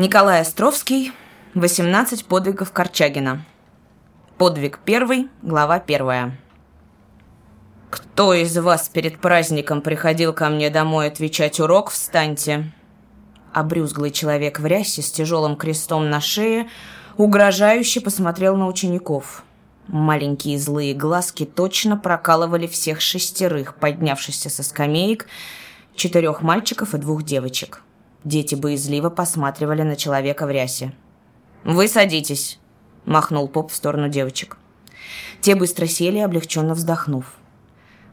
Николай Островский, 18 подвигов Корчагина. Подвиг 1, глава 1. «Кто из вас перед праздником приходил ко мне домой отвечать урок, встаньте!» Обрюзглый человек в рясе с тяжелым крестом на шее угрожающе посмотрел на учеников. Маленькие злые глазки точно прокалывали всех 6, поднявшихся со скамеек, 4 мальчиков и 2 девочек. Дети боязливо посматривали на человека в рясе. «Вы садитесь!» – махнул поп в сторону девочек. Те быстро сели, облегченно вздохнув.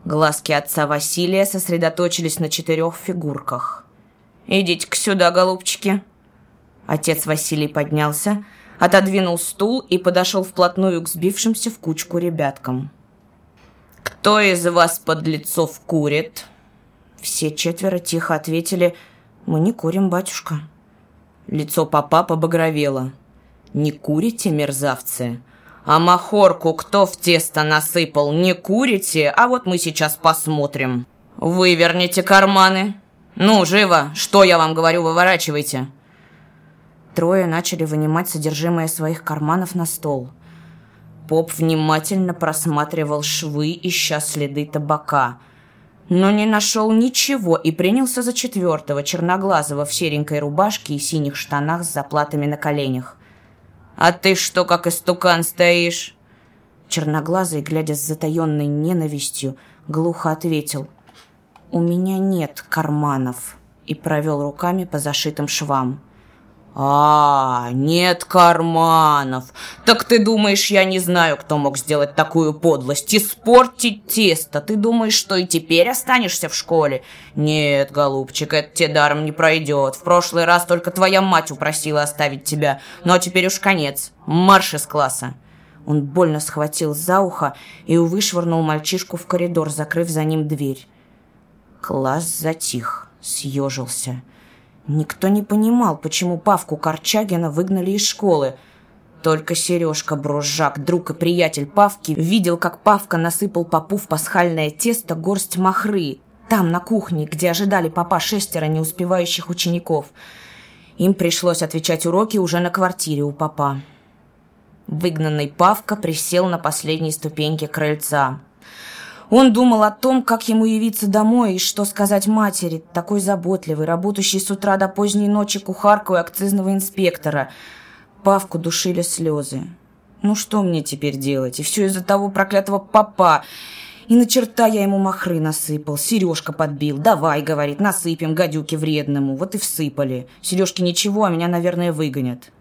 Глазки отца Василия сосредоточились на 4 фигурках. «Идите-ка сюда, голубчики!» Отец Василий поднялся, отодвинул стул и подошел вплотную к сбившимся в кучку ребяткам. «Кто из вас подлецов курит?» Все 4 тихо ответили: «Мы не курим, батюшка». Лицо папа побагровело. «Не курите, мерзавцы? А махорку кто в тесто насыпал, не курите? А вот мы сейчас посмотрим. Выверните карманы. Ну, живо, что я вам говорю, выворачивайте». 3 начали вынимать содержимое своих карманов на стол. Поп внимательно просматривал швы, ища следы табака, но не нашел ничего и принялся за 4, черноглазого в серенькой рубашке и синих штанах с заплатами на коленях. «А ты что, как истукан стоишь?» Черноглазый, глядя с затаенной ненавистью, глухо ответил: «У меня нет карманов», и провел руками по зашитым швам. «А, нет карманов! Так ты думаешь, я не знаю, кто мог сделать такую подлость? Испортить тесто! Ты думаешь, что и теперь останешься в школе? Нет, голубчик, это тебе даром не пройдет. В прошлый раз только твоя мать упросила оставить тебя. Но теперь уж конец. Марш из класса!» Он больно схватил за ухо и вышвырнул мальчишку в коридор, закрыв за ним дверь. Класс затих, съежился. Никто не понимал, почему Павку Корчагина выгнали из школы. Только Сережка Бружак, друг и приятель Павки, видел, как Павка насыпал попу в пасхальное тесто горсть махры. Там, на кухне, где ожидали попа 6 не успевающих учеников. Им пришлось отвечать уроки уже на квартире у попа. Выгнанный Павка присел на последней ступеньке крыльца. Он думал о том, как ему явиться домой и что сказать матери, такой заботливый, работающий с утра до поздней ночи кухарку и акцизного инспектора. Павку душили слезы. «Ну что мне теперь делать? И все из-за того проклятого папа. И на черта я ему махры насыпал. Сережка подбил. Давай, говорит, насыпем гадюке вредному. Вот и всыпали. Сережке ничего, а меня, наверное, выгонят».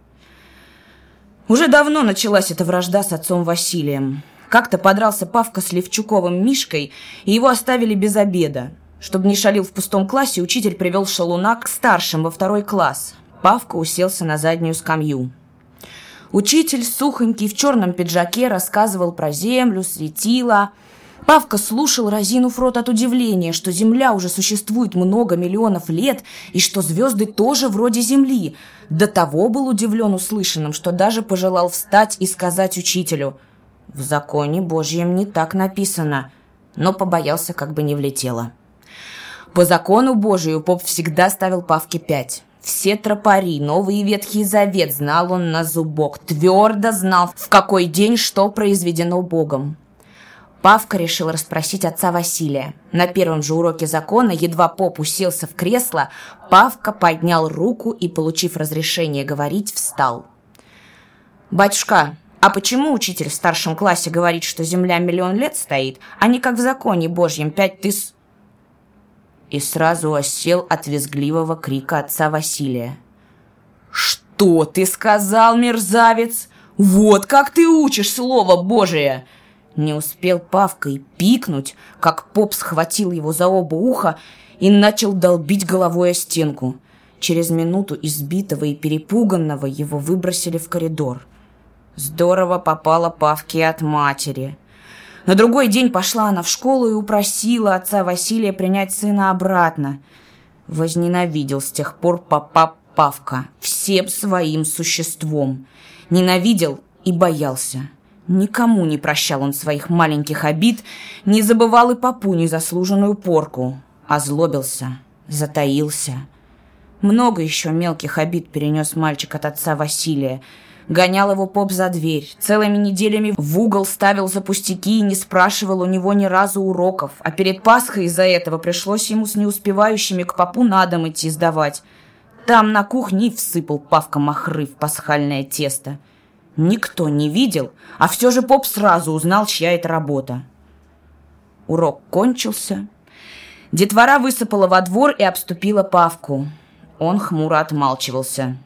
Уже давно началась эта вражда с отцом Василием. Как-то подрался Павка с Левчуковым Мишкой, и его оставили без обеда. Чтобы не шалил в пустом классе, учитель привел шалуна к старшим во 2 класс. Павка уселся на заднюю скамью. Учитель, сухонький, в черном пиджаке, рассказывал про землю, светило. Павка слушал, разинув рот от удивления, что земля уже существует много миллионов лет и что звезды тоже вроде земли. До того был удивлен услышанным, что даже пожелал встать и сказать учителю: «В законе Божьем не так написано», но побоялся, как бы не влетело. По закону Божию поп всегда ставил Павке 5. Все тропари, Новый и Ветхий Завет знал он на зубок, твердо знал, в какой день что произведено Богом. Павка решил расспросить отца Василия. На первом же уроке закона, едва поп уселся в кресло, Павка поднял руку и, получив разрешение говорить, встал. «Батюшка, а почему учитель в старшем классе говорит, что земля миллион лет стоит, а не как в законе Божьем 5 тыс...» И сразу осел от визгливого крика отца Василия. «Что ты сказал, мерзавец? Вот как ты учишь слово Божие!» Не успел Павка и пикнуть, как поп схватил его за оба уха и начал долбить головой о стенку. Через минуту избитого и перепуганного его выбросили в коридор. Здорово попала Павке от матери. На другой день пошла она в школу и упросила отца Василия принять сына обратно. Возненавидел с тех пор папа Павка всем своим существом. Ненавидел и боялся. Никому не прощал он своих маленьких обид, не забывал и папу незаслуженную порку. Озлобился, затаился. Много еще мелких обид перенес мальчик от отца Василия. Гонял его поп за дверь, целыми неделями в угол ставил за пустяки и не спрашивал у него ни разу уроков. А перед Пасхой из-за этого пришлось ему с неуспевающими к попу на дом идти сдавать. Там на кухне всыпал Павка махры в пасхальное тесто. Никто не видел, а все же поп сразу узнал, чья это работа. Урок кончился. Детвора высыпала во двор и обступила Павку. Он хмуро отмалчивался.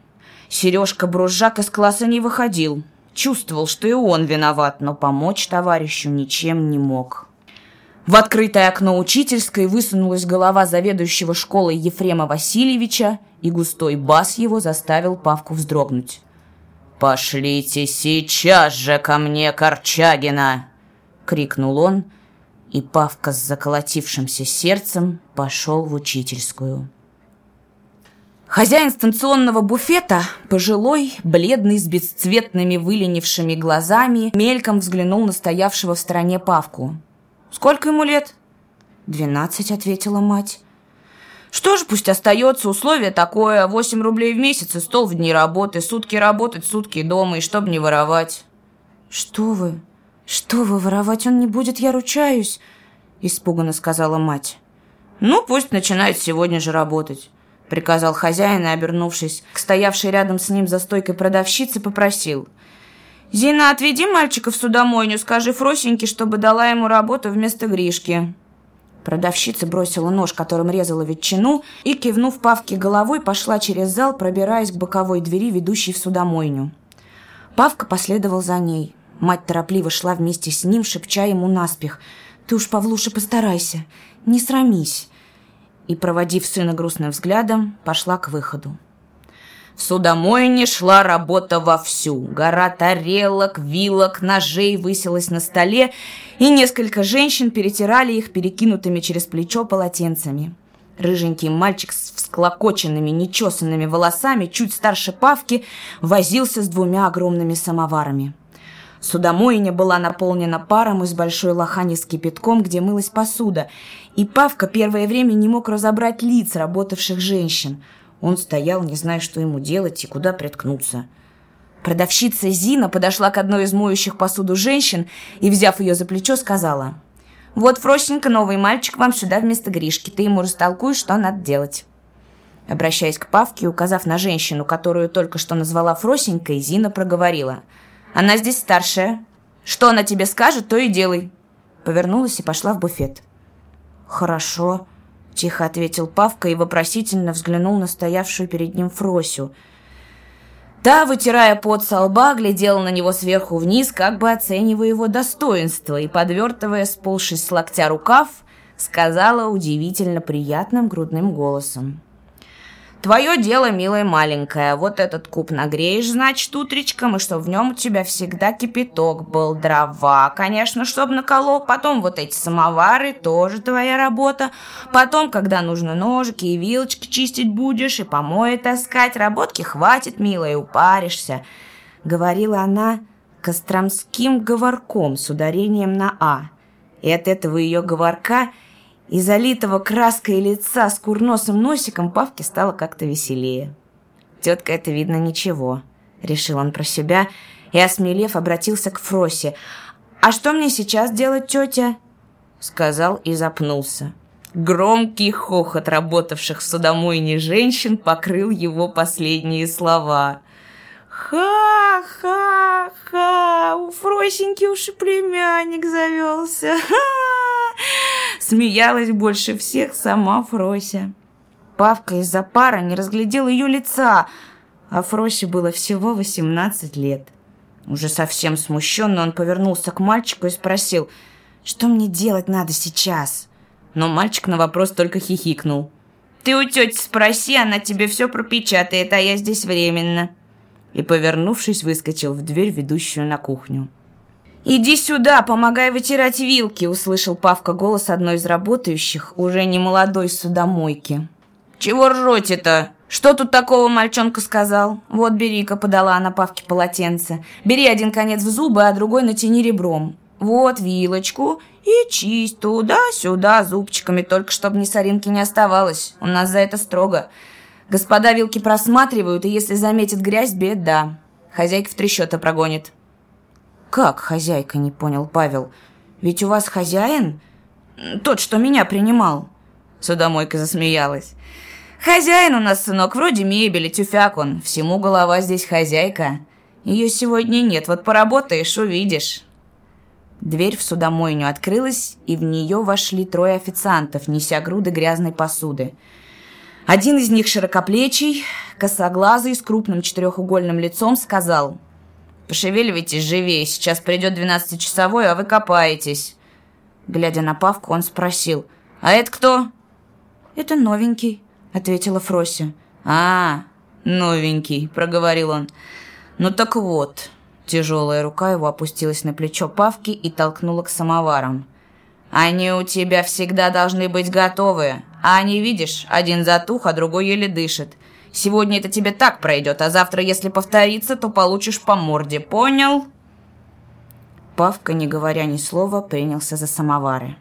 Сережка Бружак из класса не выходил. Чувствовал, что и он виноват, но помочь товарищу ничем не мог. В открытое окно учительской высунулась голова заведующего школой Ефрема Васильевича, и густой бас его заставил Павку вздрогнуть. «Пошлите сейчас же ко мне Корчагина!» — крикнул он, и Павка с заколотившимся сердцем пошел в учительскую. Хозяин станционного буфета, пожилой, бледный, с бесцветными выленившими глазами, мельком взглянул на стоявшего в стороне Павку. «Сколько ему лет?» 12, ответила мать. «Что ж, пусть остается, условие такое, 8 рублей в месяц и стол в дни работы, сутки работать, сутки дома, и чтоб не воровать». Что вы, воровать он не будет, я ручаюсь», испуганно сказала мать. «Ну, пусть начинает сегодня же работать», — приказал хозяин и, обернувшись к стоявшей рядом с ним за стойкой продавщице, попросил. «Зина, отведи мальчика в судомойню, скажи Фросеньке, чтобы дала ему работу вместо Гришки». Продавщица бросила нож, которым резала ветчину, и, кивнув Павке головой, пошла через зал, пробираясь к боковой двери, ведущей в судомойню. Павка последовал за ней. Мать торопливо шла вместе с ним, шепча ему наспех: «Ты уж, Павлуша, постарайся, не срамись». И, проводив сына грустным взглядом, пошла к выходу. В судомойне шла работа вовсю. Гора тарелок, вилок, ножей высилась на столе, и несколько женщин перетирали их перекинутыми через плечо полотенцами. Рыженький мальчик с всклокоченными, нечесанными волосами, чуть старше Павки, возился с двумя огромными самоварами. Судомойня была наполнена паром из большой лохани с кипятком, где мылась посуда, и Павка первое время не мог разобрать лиц работавших женщин. Он стоял, не зная, что ему делать и куда приткнуться. Продавщица Зина подошла к одной из моющих посуду женщин и, взяв ее за плечо, сказала: «Вот, Фросенька, новый мальчик вам сюда вместо Гришки, ты ему растолкуешь, что надо делать». Обращаясь к Павке, указав на женщину, которую только что назвала Фросенькой, Зина проговорила: «Она здесь старшая. Что она тебе скажет, то и делай». Повернулась и пошла в буфет. «Хорошо», — тихо ответил Павка и вопросительно взглянул на стоявшую перед ним Фросю. Та, вытирая пот со лба, глядела на него сверху вниз, как бы оценивая его достоинство, и, подвертывая сползшись с локтя рукав, сказала удивительно приятным грудным голосом: «Твое дело, милая маленькая, вот этот куб нагреешь, значит, утречком, и чтоб в нем у тебя всегда кипяток был, дрова, конечно, чтоб наколол, потом вот эти самовары, тоже твоя работа, потом, когда нужно, ножики и вилочки чистить будешь, и помои таскать, работки хватит, милая, упаришься», — говорила она костромским говорком с ударением на «а», и от этого ее говорка и залитого краской лица с курносым носиком Павке стало как-то веселее. «Тетка, это, видно, ничего», — решил он про себя и, осмелев, обратился к Фросе. «А что мне сейчас делать, тетя?» — сказал и запнулся. Громкий хохот работавших в судомойне женщин покрыл его последние слова. «Ха-ха-ха! У Фросеньки уж и племянник завелся! Ха-ха!» Смеялась больше всех сама Фрося. Павка из-за пара не разглядел ее лица, а Фросе было всего 18 лет. Уже совсем смущенно он повернулся к мальчику и спросил: «Что мне делать надо сейчас?» Но мальчик на вопрос только хихикнул. «Ты у тети спроси, она тебе все пропечатает, а я здесь временно». И, повернувшись, выскочил в дверь, ведущую на кухню. «Иди сюда, помогай вытирать вилки», — услышал Павка голос одной из работающих, уже не молодой судомойки. «Чего ржете-то? Что тут такого мальчонка сказал? Вот, бери-ка», — подала она Павке полотенце. «Бери один конец в зубы, а другой натяни ребром. Вот вилочку и чисть туда-сюда зубчиками, только чтобы ни соринки не оставалось. У нас за это строго. Господа вилки просматривают, и если заметят грязь, беда. Хозяйка в три счета прогонит». «Как хозяйка?» — не понял Павел. «Ведь у вас хозяин? Тот, что меня принимал». Судомойка засмеялась. «Хозяин у нас, сынок, вроде мебели, тюфяк он. Всему голова здесь хозяйка. Ее сегодня нет, вот поработаешь, увидишь». Дверь в судомойню открылась, и в нее вошли трое официантов, неся груды грязной посуды. Один из них, широкоплечий, косоглазый, с крупным четырехугольным лицом, сказал: «Пошевеливайтесь живее, сейчас придет 12-часовой, а вы копаетесь». Глядя на Павку, он спросил: «А это кто?» «Это новенький», — ответила Фрося. «А, новенький», — проговорил он. «Ну так вот». Тяжелая рука его опустилась на плечо Павки и толкнула к самоварам. «Они у тебя всегда должны быть готовы. А они, видишь, один затух, а другой еле дышит. Сегодня это тебе так пройдет, а завтра, если повторится, то получишь по морде. Понял?» Павка, не говоря ни слова, принялся за самовары.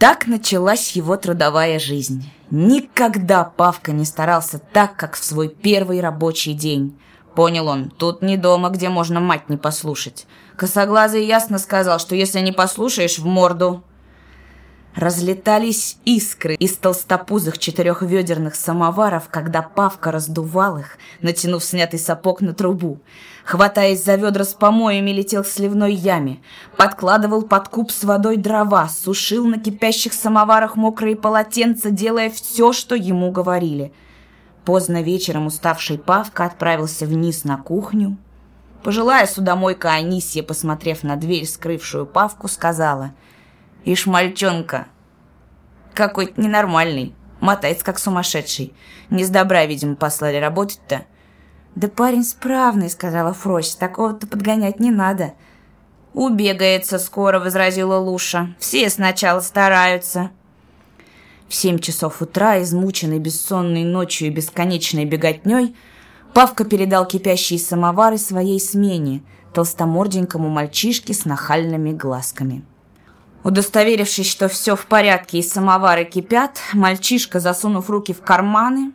Так началась его трудовая жизнь. Никогда Павка не старался так, как в свой первый рабочий день. Понял он, тут не дома, где можно мать не послушать. Косоглазый ясно сказал, что если не послушаешь, в морду. Разлетались искры из толстопузых четырехведерных самоваров, когда Павка раздувал их, натянув снятый сапог на трубу. Хватаясь за ведра с помоями, летел к сливной яме, подкладывал под куб с водой дрова, сушил на кипящих самоварах мокрые полотенца, делая все, что ему говорили. Поздно вечером уставший Павка отправился вниз на кухню. Пожилая судомойка Анисья, посмотрев на дверь, скрывшую Павку, сказала: «Ишь, мальчонка, какой-то ненормальный, мотается как сумасшедший. Не с добра, видимо, послали работать-то». «Да парень справный», — сказала Фрось, — «такого-то подгонять не надо». «Убегается скоро», — возразила Луша. «Все сначала стараются». В 7 часов утра, измученный бессонной ночью и бесконечной беготней, Павка передал кипящие самовары своей смене, толстоморденькому мальчишке с нахальными глазками. Удостоверившись, что все в порядке и самовары кипят, мальчишка, засунув руки в карманы,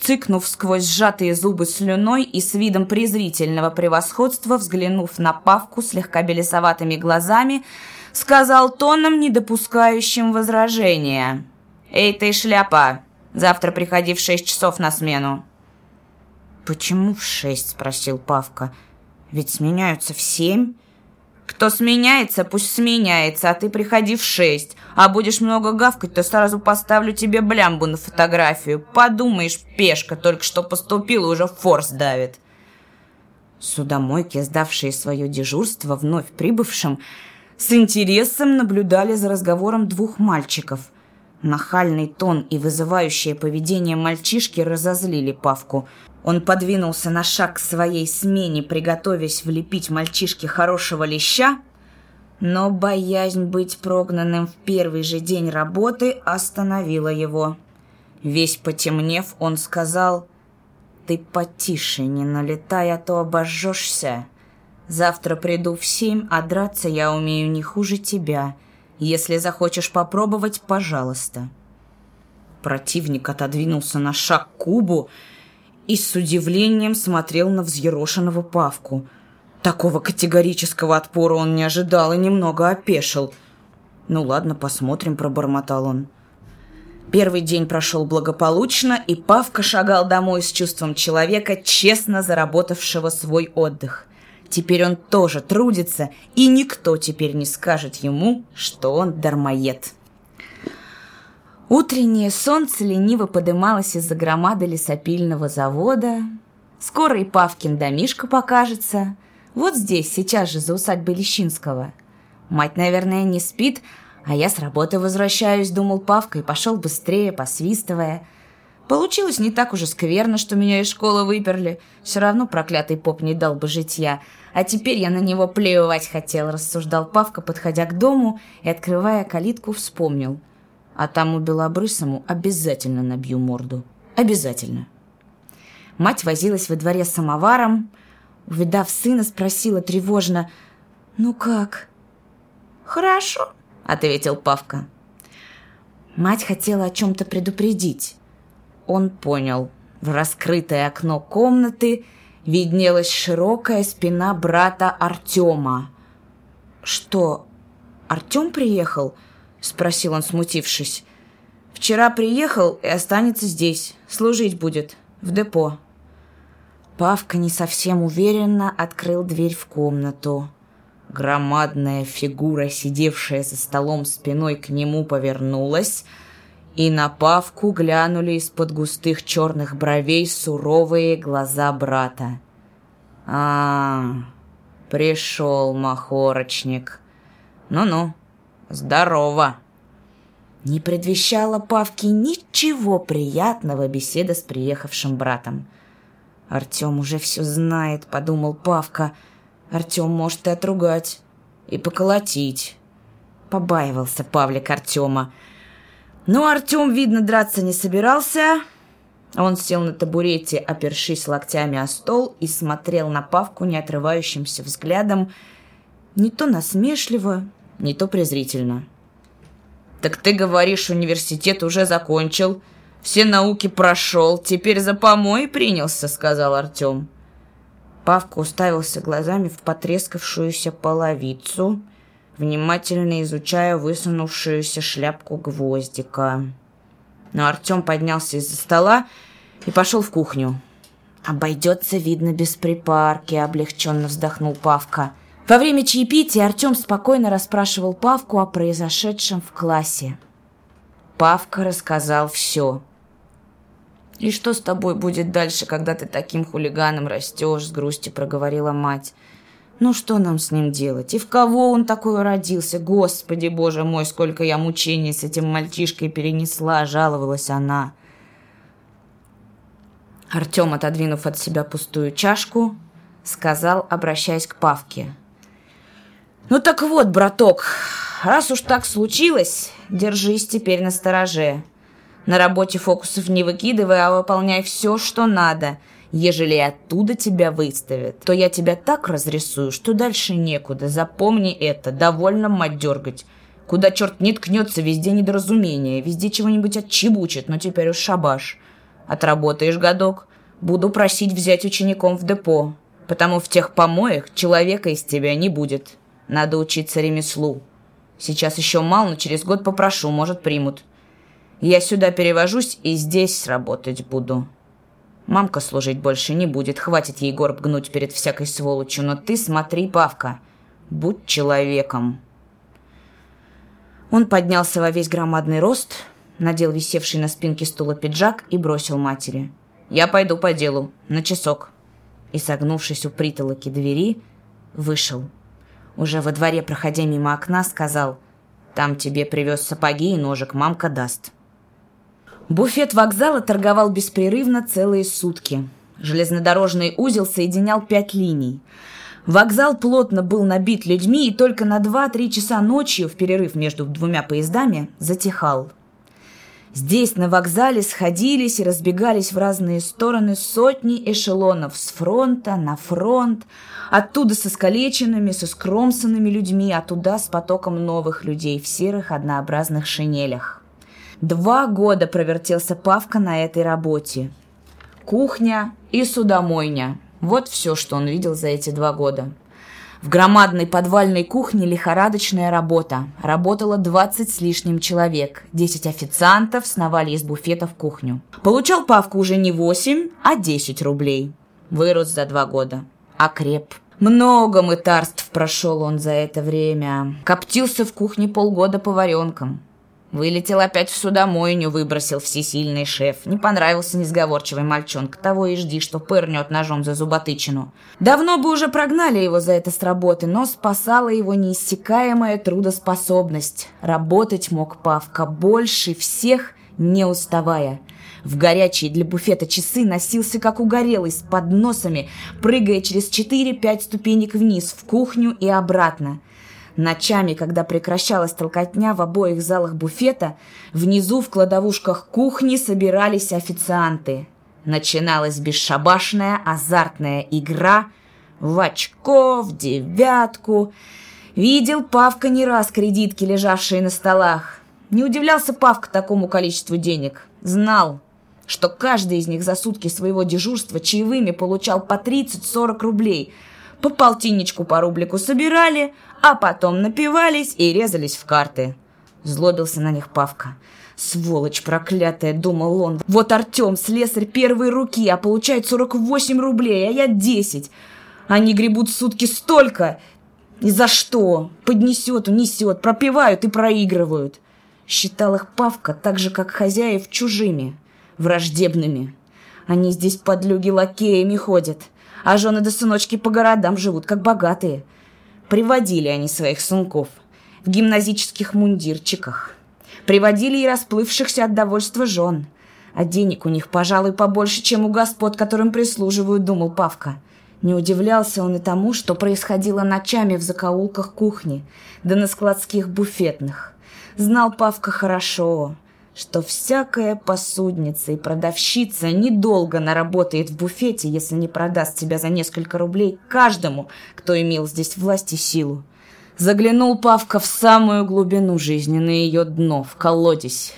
цыкнув сквозь сжатые зубы слюной и с видом презрительного превосходства, взглянув на Павку слегка белесоватыми глазами, сказал тоном, не допускающим возражения: «Эй ты, шляпа, завтра приходи в 6 часов на смену». «Почему в 6? – спросил Павка. — Ведь сменяются в 7. «Кто сменяется, пусть сменяется, а ты приходи в 6. А будешь много гавкать, то сразу поставлю тебе блямбу на фотографию. Подумаешь, пешка, только что поступила, уже форс давит». Судомойки, сдавшие свое дежурство вновь прибывшим, с интересом наблюдали за разговором двух мальчиков. Нахальный тон и вызывающее поведение мальчишки разозлили Павку. Он подвинулся на шаг к своей смене, приготовясь влепить мальчишке хорошего леща, но боязнь быть прогнанным в первый же день работы остановила его. Весь потемнев, он сказал: «Ты потише не налетай, а то обожжешься. Завтра приду в 7, а драться я умею не хуже тебя. Если захочешь попробовать, пожалуйста». Противник отодвинулся на шаг к кубу и с удивлением смотрел на взъерошенного Павку. Такого категорического отпора он не ожидал и немного опешил. «Ну ладно, посмотрим», — пробормотал он. Первый день прошел благополучно, и Павка шагал домой с чувством человека, честно заработавшего свой отдых. Теперь он тоже трудится, и никто теперь не скажет ему, что он дармоед. Утреннее солнце лениво подымалось из-за громады лесопильного завода. Скоро и Павкин домишко покажется. Вот здесь, сейчас же, за усадьбой Лещинского. «Мать, наверное, не спит, а я с работы возвращаюсь», — думал Павка и пошел быстрее, посвистывая. Получилось не так уже скверно, что меня из школы выперли. Все равно проклятый поп не дал бы житья. А теперь я на него плевать хотел, — рассуждал Павка, подходя к дому и, открывая калитку, вспомнил: а тому белобрысому обязательно набью морду. Обязательно. Мать возилась во дворе с самоваром. Увидав сына, спросила тревожно: «Ну как?» «Хорошо», — ответил Павка. Мать хотела о чем-то предупредить. он понял. В раскрытое окно комнаты виднелась широкая спина брата Артема. «Что, Артем приехал?» – спросил он, смутившись. «Вчера приехал и останется здесь. Служить будет. В депо». Павка не совсем уверенно открыл дверь в комнату. Громадная фигура, сидевшая за столом спиной к нему, повернулась, и на Павку глянули из-под густых черных бровей суровые глаза брата. «А, пришел махорочник. Ну-ну, здорово!» Не предвещала Павке ничего приятного беседа с приехавшим братом. «Артем уже все знает», — подумал Павка. «Артем может и отругать, и поколотить». Побаивался Павлик Артема. Но Артем, видно, драться не собирался. Он сел на табурете, опершись локтями о стол, и смотрел на Павку неотрывающимся взглядом, не то насмешливо, не то презрительно. «Так ты говоришь, университет уже закончил, все науки прошел, теперь за помой принялся», — сказал Артем. Павка уставился глазами в потрескавшуюся половицу, внимательно изучая высунувшуюся шляпку гвоздика. Но Артем поднялся из-за стола и пошел в кухню. «Обойдется, видно, без припарки», — облегченно вздохнул Павка. Во время чаепития Артем спокойно расспрашивал Павку о произошедшем в классе. Павка рассказал все. «И что с тобой будет дальше, когда ты таким хулиганом растешь?» — с грустью проговорила мать. «Ну что нам с ним делать? И в кого он такой родился? Господи, боже мой, сколько я мучений с этим мальчишкой перенесла!» — жаловалась она. Артем, отодвинув от себя пустую чашку, сказал, обращаясь к Павке: «Ну так вот, браток, раз уж так случилось, держись теперь настороже. На работе фокусов не выкидывай, а выполняй все, что надо. Ежели оттуда тебя выставят, то я тебя так разрисую, что дальше некуда. Запомни это, довольно мать дергать. Куда черт не ткнется, везде недоразумение, везде чего-нибудь отчебучит, но теперь уж шабаш. Отработаешь годок, буду просить взять учеником в депо, потому в тех помоях человека из тебя не будет. Надо учиться ремеслу. Сейчас еще мало, но через год попрошу, может, примут. Я сюда перевожусь и здесь работать буду. Мамка служить больше не будет, хватит ей горб гнуть перед всякой сволочью. Но ты смотри, Павка, будь человеком». Он поднялся во весь громадный рост, надел висевший на спинке стула пиджак и бросил матери: «Я пойду по делу, на часок». И, согнувшись у притолоки двери, вышел. Уже во дворе, проходя мимо окна, сказал: «Там тебе привез сапоги и ножик, мамка даст». Буфет вокзала торговал беспрерывно целые сутки. Железнодорожный узел соединял 5 линий. Вокзал плотно был набит людьми и только на 2-3 часа ночью, в перерыв между 2 поездами, затихал. Здесь, на вокзале, сходились и разбегались в разные стороны сотни эшелонов с фронта на фронт, оттуда с искалеченными, с искромсанными людьми, а туда с потоком новых людей в серых однообразных шинелях. 2 года провертелся Павка на этой работе. Кухня и судомойня – вот все, что он видел за эти 2 года. В громадной подвальной кухне лихорадочная работа. Работало 20 с лишним человек. 10 официантов сновали из буфета в кухню. Получал Павка уже не 8, а 10 рублей. Вырос за 2 года. Окреп. Много мытарств прошел он за это время. Коптился в кухне полгода поваренком. Вылетел опять в судомойню, выбросил всесильный шеф. Не понравился несговорчивый мальчонка, того и жди, что пырнет ножом за зуботычину. Давно бы уже прогнали его за это с работы, но спасала его неиссякаемая трудоспособность. Работать мог Павка больше всех, не уставая. В горячие для буфета часы носился как угорелый, с подносами, прыгая через 4-5 ступенек вниз, в кухню и обратно. Ночами, когда прекращалась толкотня в обоих залах буфета, внизу в кладовушках кухни собирались официанты. Начиналась бесшабашная, азартная игра в очко, в девятку. Видел Павка не раз кредитки, лежавшие на столах. Не удивлялся Павка такому количеству денег. Знал, что каждый из них за сутки своего дежурства чаевыми получал по 30-40 рублей. По полтинничку по рублику собирали, а потом напивались и резались в карты. Злобился на них Павка. «Сволочь проклятая», — думал он. «Вот Артем, слесарь первой руки, а получает 48 рублей, а я 10. Они гребут сутки столько. И за что? Поднесет, унесет, пропивают и проигрывают». Считал их Павка так же, как хозяев, чужими, враждебными. Они здесь подлюги лакеями ходят, а жены да сыночки по городам живут, как богатые. Приводили они своих сынков в гимназических мундирчиках. Приводили и расплывшихся от довольства жен. А денег у них, пожалуй, побольше, чем у господ, которым прислуживают, думал Павка. Не удивлялся он и тому, что происходило ночами в закоулках кухни, да на складских буфетных. Знал Павка хорошо, что всякая посудница и продавщица недолго наработает в буфете, если не продаст себя за несколько рублей каждому, кто имел здесь власть и силу. Заглянул Павка в самую глубину жизни, на ее дно, в колодец.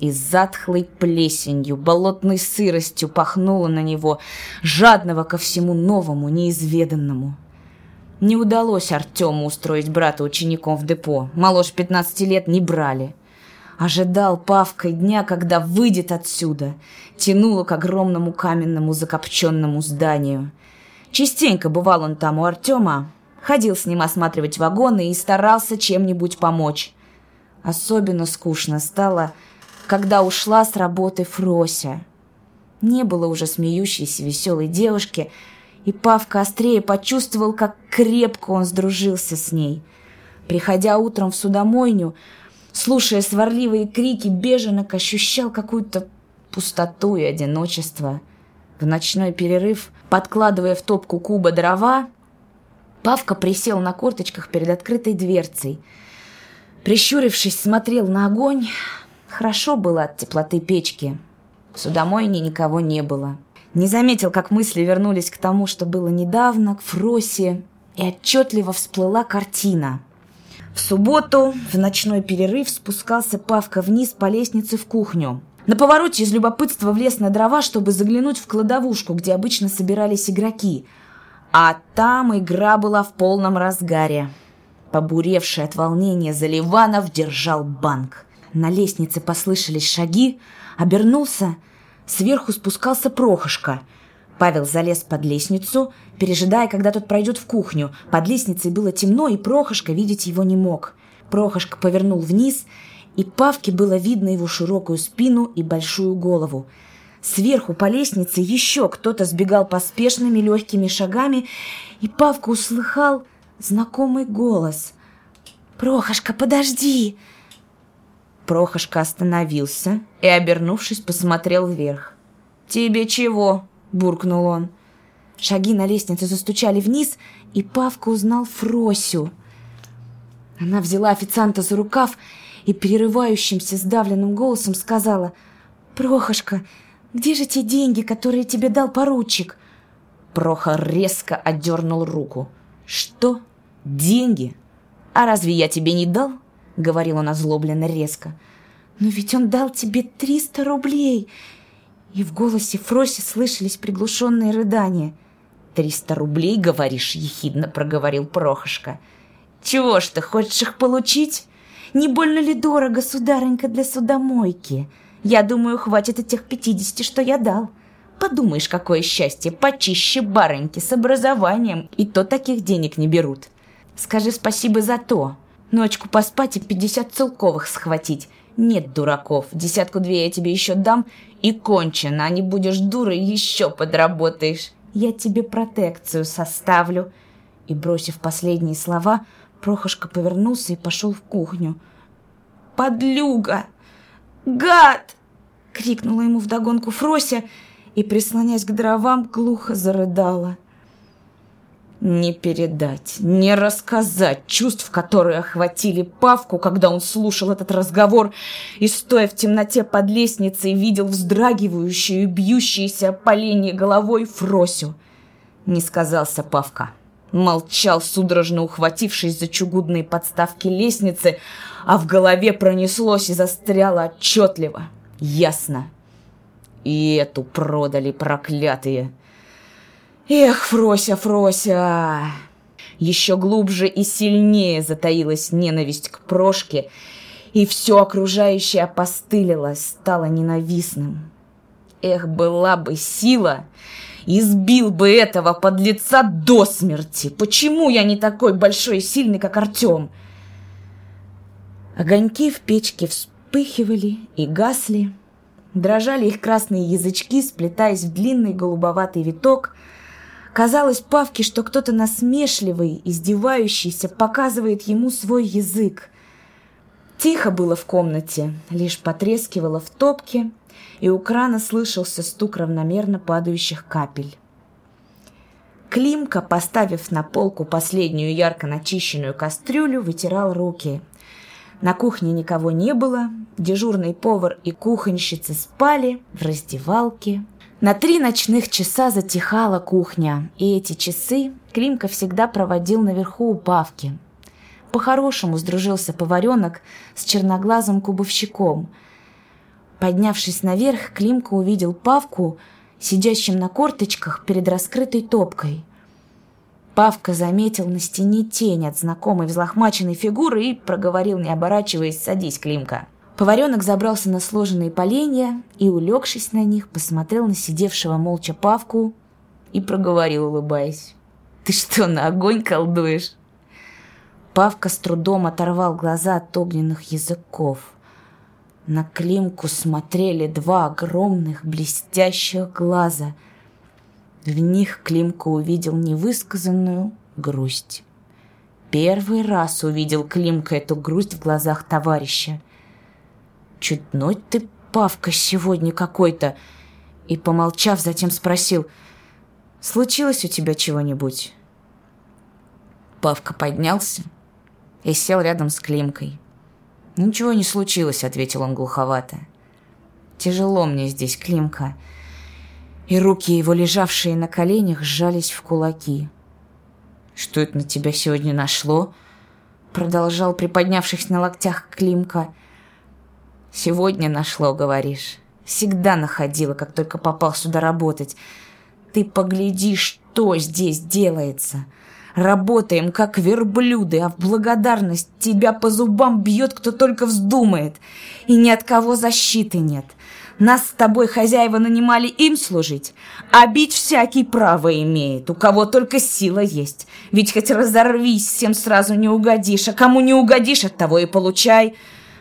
И затхлой плесенью, болотной сыростью пахнуло на него, жадного ко всему новому, неизведанному. Не удалось Артему устроить брата учеником в депо. Моложе 15 лет не брали. Ожидал Павка дня, когда выйдет отсюда. Тянуло к огромному каменному закопченному зданию. Частенько бывал он там у Артема. Ходил с ним осматривать вагоны и старался чем-нибудь помочь. Особенно скучно стало, когда ушла с работы Фрося. Не было уже смеющейся веселой девушки, и Павка острее почувствовал, как крепко он сдружился с ней. Приходя утром в судомойню, слушая сварливые крики беженок, ощущал какую-то пустоту и одиночество. В ночной перерыв, подкладывая в топку куба дрова, Павка присел на корточках перед открытой дверцей. Прищурившись, смотрел на огонь. Хорошо было от теплоты печки. В судомойне никого не было. Не заметил, как мысли вернулись к тому, что было недавно, к Фросе, и отчетливо всплыла картина. В субботу в ночной перерыв спускался Павка вниз по лестнице в кухню. На повороте из любопытства влез на дрова, чтобы заглянуть в кладовушку, где обычно собирались игроки. А там игра была в полном разгаре. Побуревший от волнения Заливанов держал банк. На лестнице послышались шаги, обернулся. Сверху спускался Прохошка. Павел залез под лестницу, пережидая, когда тот пройдет в кухню. Под лестницей было темно, и Прохошка видеть его не мог. Прохошка повернул вниз, и Павке было видно его широкую спину и большую голову. Сверху по лестнице еще кто-то сбегал поспешными легкими шагами, и Павка услыхал знакомый голос. «Прохошка, подожди!» Прохошка остановился и, обернувшись, посмотрел вверх. «Тебе чего?» – буркнул он. Шаги на лестнице застучали вниз, и Павка узнал Фросю. Она взяла официанта за рукав и перерывающимся сдавленным голосом сказала: «Прохошка, где же те деньги, которые тебе дал поручик?» Проха резко отдернул руку. «Что? Деньги? А разве я тебе не дал?» — говорил он озлобленно резко. «Но ведь он дал тебе 300 рублей!» И в голосе Фроси слышались приглушенные рыдания. 300 рублей, говоришь?» — ехидно проговорил Прохошка. «Чего ж ты, хочешь их получить? Не больно ли дорого, сударенька, для судомойки? Я думаю, хватит и тех 50, что я дал. Подумаешь, какое счастье, почище барыньки, с образованием, и то таких денег не берут. Скажи спасибо за то. Ночку поспать и 50 целковых схватить. Нет, дураков, 10-2 я тебе еще дам, и кончено, а не будешь дурой, еще подработаешь. Я тебе протекцию составлю». И, бросив последние слова, Прохошка повернулся и пошел в кухню. «Подлюга! Гад!» — крикнула ему вдогонку Фрося и, прислонясь к дровам, глухо зарыдала. Не передать, не рассказать чувств, которые охватили Павку, когда он слушал этот разговор и, стоя в темноте под лестницей, видел вздрагивающую и бьющуюся по линии головой Фросю. Не сказался Павка. Молчал, судорожно ухватившись за чугунные подставки лестницы, а в голове пронеслось и застряло отчетливо, ясно: И эту продали, проклятые. Эх, Фрося, Фрося! Еще глубже и сильнее затаилась ненависть к Прошке, и все окружающее опостылило, стало ненавистным. Эх, была бы сила, избил бы этого подлеца до смерти. Почему я не такой большой и сильный, как Артем? Огоньки в печке вспыхивали и гасли. Дрожали их красные язычки, сплетаясь в длинный голубоватый виток. Казалось Павке, что кто-то насмешливый, издевающийся, показывает ему свой язык. Тихо было в комнате, лишь потрескивало в топке, и у крана слышался стук равномерно падающих капель. Климка, поставив на полку последнюю ярко начищенную кастрюлю, вытирал руки. На кухне никого не было, дежурный повар и кухонщицы спали в раздевалке. На 3 ночных часа затихала кухня, и эти часы Климка всегда проводил наверху у Павки. По-хорошему сдружился поваренок с черноглазым кубовщиком. Поднявшись наверх, Климка увидел Павку, сидящим на корточках перед раскрытой топкой. Павка заметил на стене тень от знакомой взлохмаченной фигуры и проговорил, не оборачиваясь: «Садись, Климка». Поваренок забрался на сложенные поленья и, улегшись на них, посмотрел на сидевшего молча Павку и проговорил, улыбаясь: «Ты что, на огонь колдуешь?» Павка с трудом оторвал глаза от огненных языков. На Климку смотрели 2 огромных блестящих глаза. В них Климка увидел невысказанную грусть. Первый раз увидел Климка эту грусть в глазах товарища. «Чудной ты, Павка, сегодня какой-то!» И, помолчав, затем спросил: «Случилось у тебя чего-нибудь?» Павка поднялся и сел рядом с Климкой. «Ничего не случилось», — ответил он глуховато. «Тяжело мне здесь, Климка». И руки его, лежавшие на коленях, сжались в кулаки. «Что это на тебя сегодня нашло?» — продолжал, приподнявшись на локтях, Климка. «Сегодня нашло, говоришь. Всегда находила, как только попал сюда работать. Ты погляди, что здесь делается. Работаем, как верблюды, а в благодарность тебя по зубам бьет, кто только вздумает. И ни от кого защиты нет. Нас с тобой хозяева нанимали им служить, а бить всякий право имеет, у кого только сила есть. Ведь хоть разорвись, всем сразу не угодишь, а кому не угодишь, от того и получай.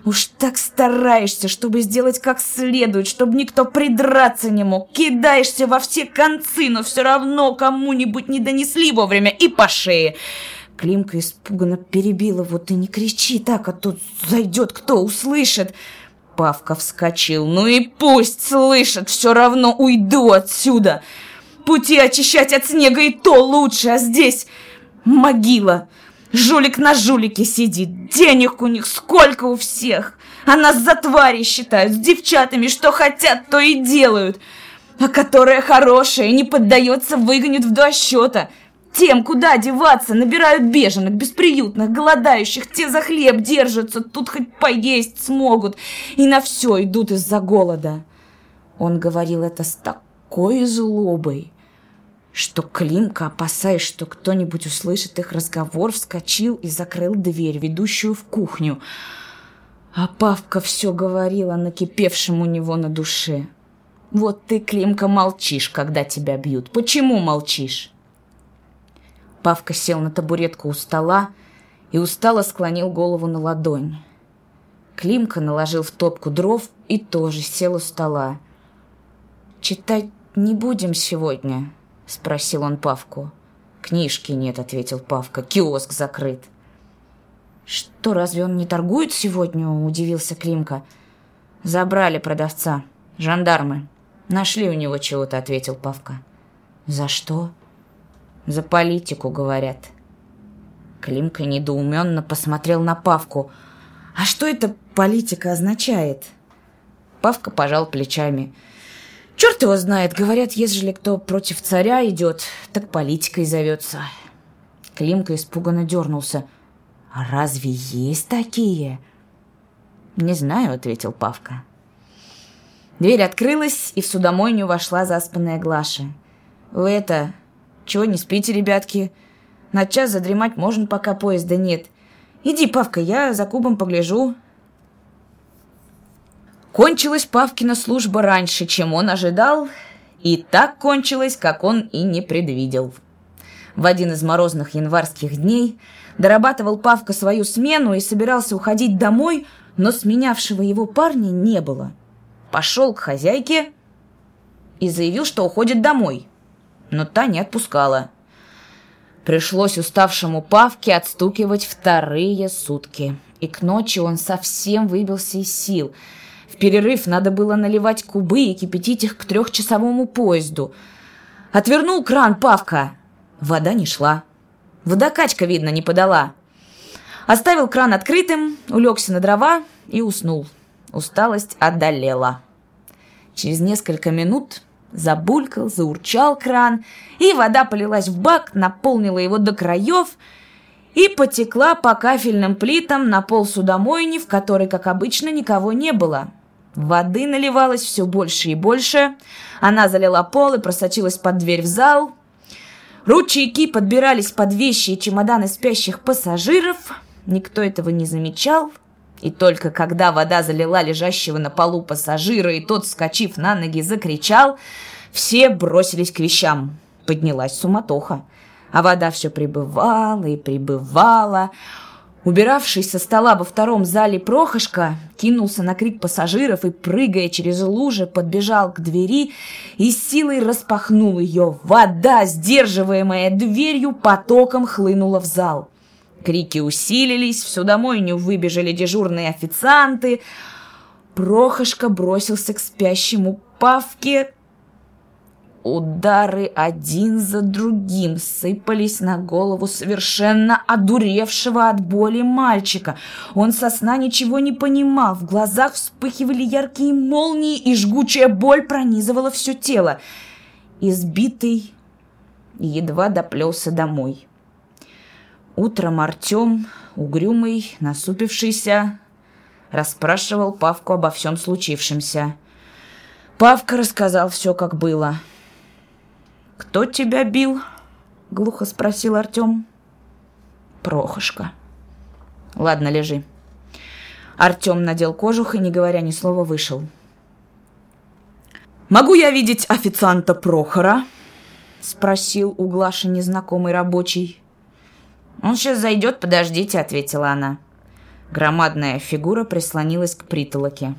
Уж так стараешься, чтобы сделать как следует, чтобы никто придраться не мог. Кидаешься во все концы, но все равно кому-нибудь не донесли вовремя и по шее». Климка испуганно перебила: «Вот и не кричи так, а то зайдет кто, услышит». Павка вскочил: «Ну и пусть слышат, все равно уйду отсюда. Пути очищать от снега и то лучше, а здесь могила. Жулик на жулике сидит, денег у них сколько у всех, а нас за твари считают, с девчатами что хотят, то и делают, а которая хорошая и не поддается, выгонят в 2 счета. Тем куда деваться, набирают беженок, бесприютных, голодающих, те за хлеб держатся, тут хоть поесть смогут, и на все идут из-за голода». Он говорил это с такой злобой, что Климка, опасаясь, что кто-нибудь услышит их разговор, вскочил и закрыл дверь, ведущую в кухню. А Павка все говорил о накипевшем у него на душе. «Вот ты, Климка, молчишь, когда тебя бьют. Почему молчишь?» Павка сел на табуретку у стола и устало склонил голову на ладонь. Климка наложил в топку дров и тоже сел у стола. «Читать не будем сегодня?» — спросил он Павку. «Книжки нет», — ответил Павка. «Киоск закрыт». «Что, разве он не торгует сегодня?» — удивился Климка. «Забрали продавца. Жандармы. Нашли у него чего-то», — ответил Павка. «За что?» «За политику, говорят». Климка недоуменно посмотрел на Павку. «А что это политика означает?» Павка пожал плечами. «Черт его знает, говорят, ежели кто против царя идет, так политикой зовется». Климка испуганно дернулся. «А разве есть такие?» «Не знаю», — ответил Павка. Дверь открылась, и в судомойню вошла заспанная Глаша. «Вы это... чего не спите, ребятки? На час задремать можно, пока поезда нет. Иди, Павка, я за кубом погляжу». Кончилась Павкина служба раньше, чем он ожидал, и так кончилась, как он и не предвидел. В один из морозных январских дней дорабатывал Павка свою смену и собирался уходить домой, но сменявшего его парня не было. Пошел к хозяйке и заявил, что уходит домой, но та не отпускала. Пришлось уставшему Павке отстукивать вторые сутки, и к ночи он совсем выбился из сил. В перерыв надо было наливать кубы и кипятить их к трехчасовому поезду. Отвернул кран Павка. Вода не шла. Водокачка, видно, не подала. Оставил кран открытым, улегся на дрова и уснул. Усталость одолела. Через несколько минут забулькал, заурчал кран, и вода полилась в бак, наполнила его до краев и потекла по кафельным плитам на пол судомойни, в которой, как обычно, никого не было. Воды наливалось все больше и больше. Она залила пол и просочилась под дверь в зал. Ручейки подбирались под вещи и чемоданы спящих пассажиров. Никто этого не замечал. И только когда вода залила лежащего на полу пассажира, и тот, вскочив на ноги, закричал, все бросились к вещам. Поднялась суматоха. А вода все прибывала и прибывала. Убиравший со стола во втором зале Прохошка кинулся на крик пассажиров и, прыгая через лужи, подбежал к двери и силой распахнул ее. Вода, сдерживаемая дверью, потоком хлынула в зал. Крики усилились, в судомойню выбежали дежурные официанты. Прохошка бросился к спящему Павке. Удары один за другим сыпались на голову совершенно одуревшего от боли мальчика. Он со сна ничего не понимал, в глазах вспыхивали яркие молнии, и жгучая боль пронизывала все тело. Избитый едва доплелся домой. Утром Артем, угрюмый, насупившийся, расспрашивал Павку обо всем случившемся. Павка рассказал все, как было. «Кто тебя бил?» — глухо спросил Артем. «Прохошка». «Ладно, лежи». Артем надел кожух и, не говоря ни слова, вышел. «Могу я видеть официанта Прохора?» — спросил у Глаши незнакомый рабочий. «Он сейчас зайдет, подождите», — ответила она. Громадная фигура прислонилась к притолоке.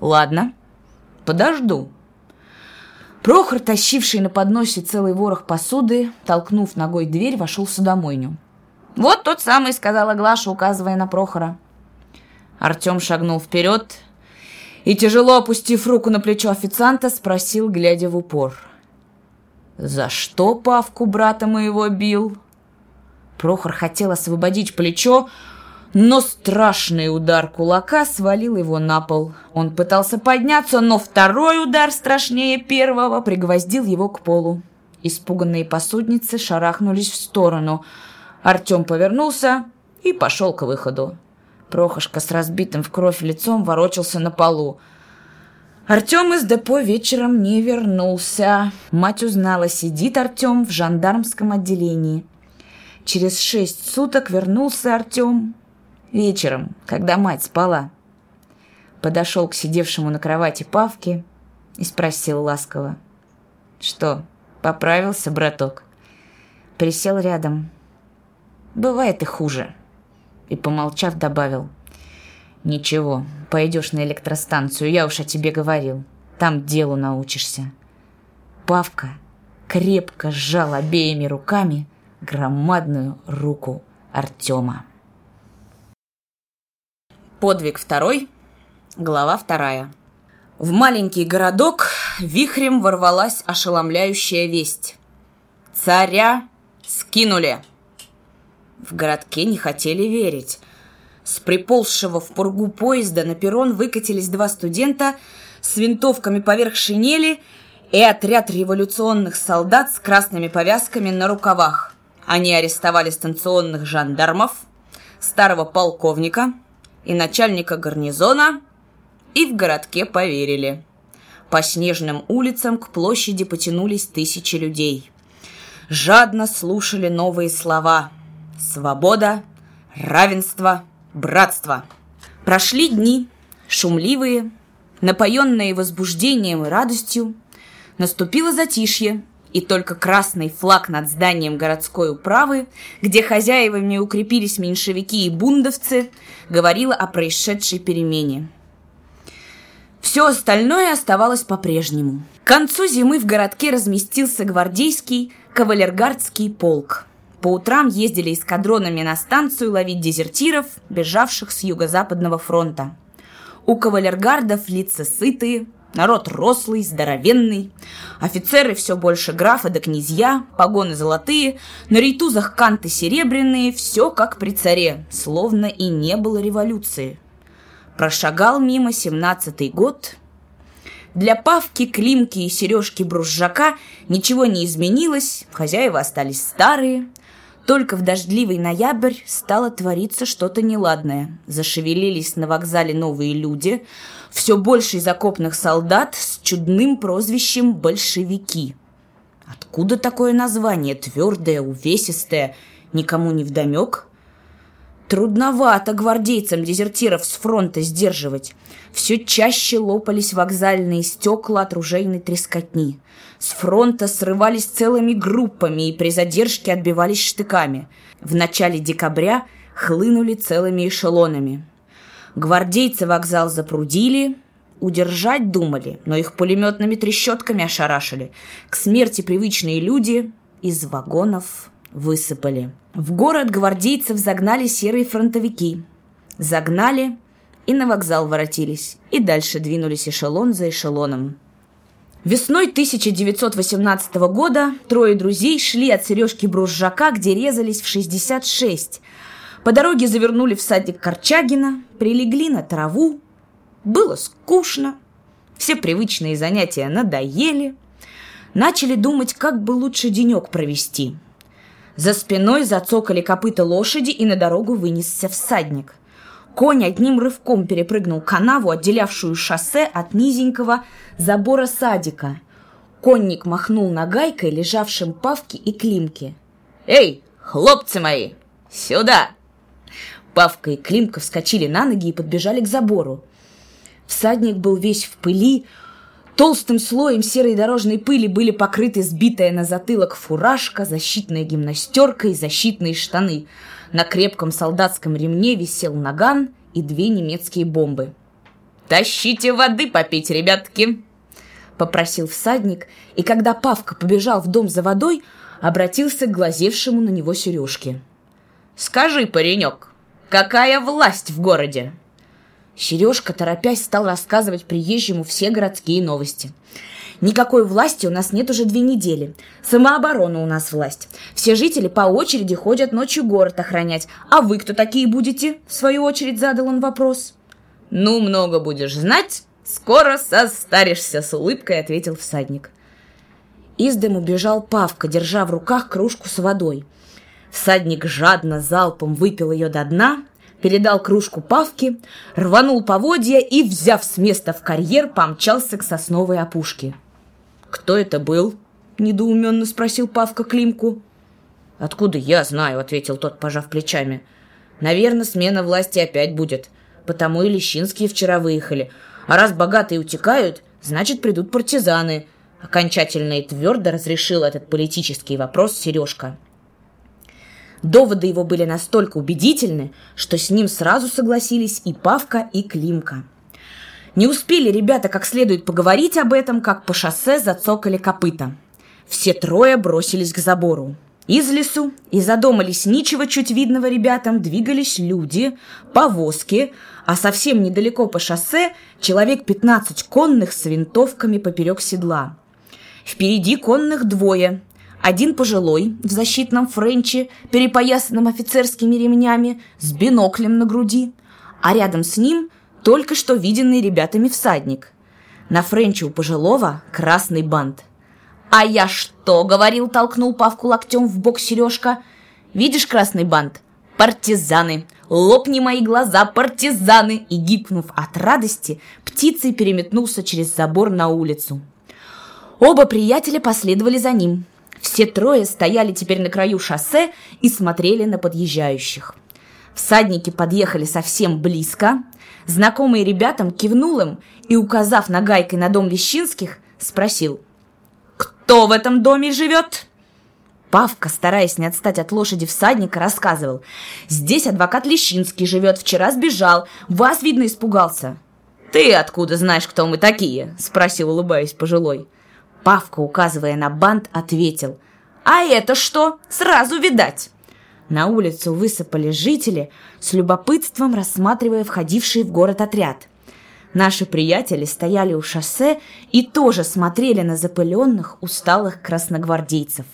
«Ладно, подожду». Прохор, тащивший на подносе целый ворох посуды, толкнув ногой дверь, вошел в судомойню. «Вот тот самый», — сказала Глаша, указывая на Прохора. Артем шагнул вперед и, тяжело опустив руку на плечо официанта, спросил, глядя в упор: «За что Павку брата моего бил?» Прохор хотел освободить плечо, но страшный удар кулака свалил его на пол. Он пытался подняться, но второй удар, страшнее первого, пригвоздил его к полу. Испуганные посудницы шарахнулись в сторону. Артем повернулся и пошел к выходу. Прохошка с разбитым в кровь лицом ворочался на полу. Артем из депо вечером не вернулся. Мать узнала, сидит Артем в жандармском отделении. Через 6 суток вернулся Артем вечером, когда мать спала. Подошел к сидевшему на кровати Павке и спросил ласково: «Что, поправился, браток?» Присел рядом. «Бывает и хуже». И, помолчав, добавил: «Ничего, пойдешь на электростанцию, я уж о тебе говорил. Там делу научишься». Павка крепко сжал обеими руками громадную руку Артема. Подвиг 2, глава 2. В маленький городок вихрем ворвалась ошеломляющая весть: царя скинули. В городке не хотели верить. С приползшего в пургу поезда на перрон выкатились 2 студента с винтовками поверх шинели и отряд революционных солдат с красными повязками на рукавах. Они арестовали станционных жандармов, старого полковника и начальника гарнизона и в городке поверили. По снежным улицам к площади потянулись тысячи людей. Жадно слушали новые слова: свобода, равенство, братство. Прошли дни, шумливые, напоенные возбуждением и радостью. Наступило затишье, и только красный флаг над зданием городской управы, где хозяевами укрепились меньшевики и бундовцы, говорила о происшедшей перемене. Все остальное оставалось по-прежнему. К концу зимы в городке разместился гвардейский кавалергардский полк. По утрам ездили эскадронами на станцию ловить дезертиров, бежавших с юго-западного фронта. У кавалергардов лица сытые, народ рослый, здоровенный. Офицеры все больше графа да князья, погоны золотые, на рейтузах канты серебряные, все как при царе, словно и не было революции. Прошагал мимо 17-й год. Для Павки, Климки и Сережки Бружака ничего не изменилось, хозяева остались старые. Только в дождливый ноябрь стало твориться что-то неладное. Зашевелились на вокзале новые люди, все больше из окопных солдат с чудным прозвищем «большевики». Откуда такое название, твердое, увесистое, никому не вдомек? Трудновато гвардейцам дезертиров с фронта сдерживать. Все чаще лопались вокзальные стекла от ружейной трескотни. С фронта срывались целыми группами и при задержке отбивались штыками. В начале декабря хлынули целыми эшелонами. Гвардейцы вокзал запрудили, удержать думали, но их пулеметными трещотками ошарашили. К смерти привычные люди из вагонов высыпали. В город гвардейцев загнали серые фронтовики. Загнали и на вокзал воротились. И дальше двинулись эшелон за эшелоном. Весной 1918 года трое друзей шли от Сережки Бружака, где резались в 66. По дороге завернули в садик Корчагина, прилегли на траву. Было скучно. Все привычные занятия надоели. Начали думать, как бы лучше денек провести. За спиной зацокали копыта лошади, и на дорогу вынесся всадник. Конь одним рывком перепрыгнул канаву, отделявшую шоссе от низенького забора садика. Конник махнул нагайкой, лежавшим Павке и Климке. «Эй, хлопцы мои, сюда!» Павка и Климка вскочили на ноги и подбежали к забору. Всадник был весь в пыли, толстым слоем серой дорожной пыли были покрыты сбитая на затылок фуражка, защитная гимнастерка и защитные штаны. На крепком солдатском ремне висел наган и две немецкие бомбы. «Тащите воды попить, ребятки!» — попросил всадник, и когда Павка побежал в дом за водой, обратился к глазевшему на него Сережке. «Скажи, паренек, какая власть в городе?» Сережка, торопясь, стал рассказывать приезжему все городские новости. «Никакой власти у нас нет уже 2 недели. Самооборона у нас власть. Все жители по очереди ходят ночью город охранять. А вы кто такие будете?» — в свою очередь задал он вопрос. «Ну, много будешь знать, скоро состаришься», — с улыбкой ответил всадник. Из дому бежал Павка, держа в руках кружку с водой. Всадник жадно залпом выпил ее до дна, передал кружку Павке, рванул поводья и, взяв с места в карьер, помчался к сосновой опушке. «Кто это был?» – недоуменно спросил Павка Климку. «Откуда я знаю?» – ответил тот, пожав плечами. «Наверное, смена власти опять будет, потому и Лещинские вчера выехали. А раз богатые утекают, значит, придут партизаны», – окончательно и твердо разрешил этот политический вопрос Сережка. Доводы его были настолько убедительны, что с ним сразу согласились и Павка, и Климка. Не успели ребята как следует поговорить об этом, как по шоссе зацокали копыта. Все трое бросились к забору. Из лесу, из-за дома лесничего, чуть видного ребятам, двигались люди, повозки, а совсем недалеко по шоссе человек 15 конных с винтовками поперек седла. Впереди конных 2. Один пожилой в защитном френче, перепоясанном офицерскими ремнями, с биноклем на груди, а рядом с ним только что виденный ребятами всадник. На френче у пожилого красный бант. «А я что говорил?» – толкнул Павку локтем в бок Сережка. «Видишь красный бант? Партизаны! лопни мои глаза, партизаны!» И, гибнув от радости, птицей переметнулся через забор на улицу. Оба приятеля последовали за ним. Все трое стояли теперь на краю шоссе и смотрели на подъезжающих. Всадники подъехали совсем близко. Знакомый ребятам кивнул им и, указав нагайкой на дом Лещинских, спросил: «Кто в этом доме живет?» Павка, стараясь не отстать от лошади всадника, рассказывал: «Здесь адвокат Лещинский живет, вчера сбежал, вас, видно, испугался». «Ты откуда знаешь, кто мы такие?» – спросил, улыбаясь, пожилой. Павка, указывая на бант, ответил: «А это что? Сразу видать!» На улицу высыпали жители, с любопытством рассматривая входивший в город отряд. Наши приятели стояли у шоссе и тоже смотрели на запыленных, усталых красногвардейцев.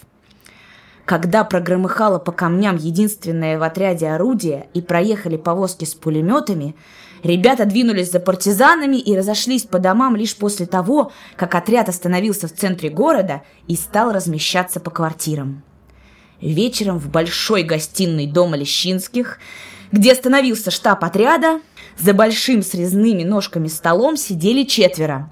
Когда прогромыхало по камням единственное в отряде орудие и проехали повозки с пулеметами, ребята двинулись за партизанами и разошлись по домам лишь после того, как отряд остановился в центре города и стал размещаться по квартирам. Вечером в большой гостиной дома Лещинских, где остановился штаб отряда, за большим с резными ножками столом сидели четверо: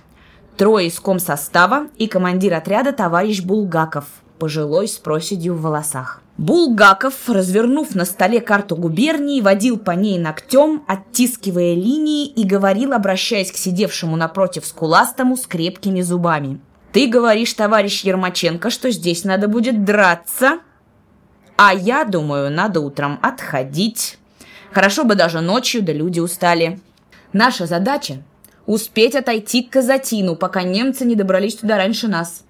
трое из комсостава и командир отряда товарищ Булгаков, пожилой с проседью в волосах. Булгаков, развернув на столе карту губернии, водил по ней ногтем, оттискивая линии, и говорил, обращаясь к сидевшему напротив скуластому с крепкими зубами: «Ты говоришь, товарищ Ермаченко, что здесь надо будет драться, а я думаю, надо утром отходить. Хорошо бы даже ночью, да люди устали. Наша задача – успеть отойти к Казатину, пока немцы не добрались туда раньше нас.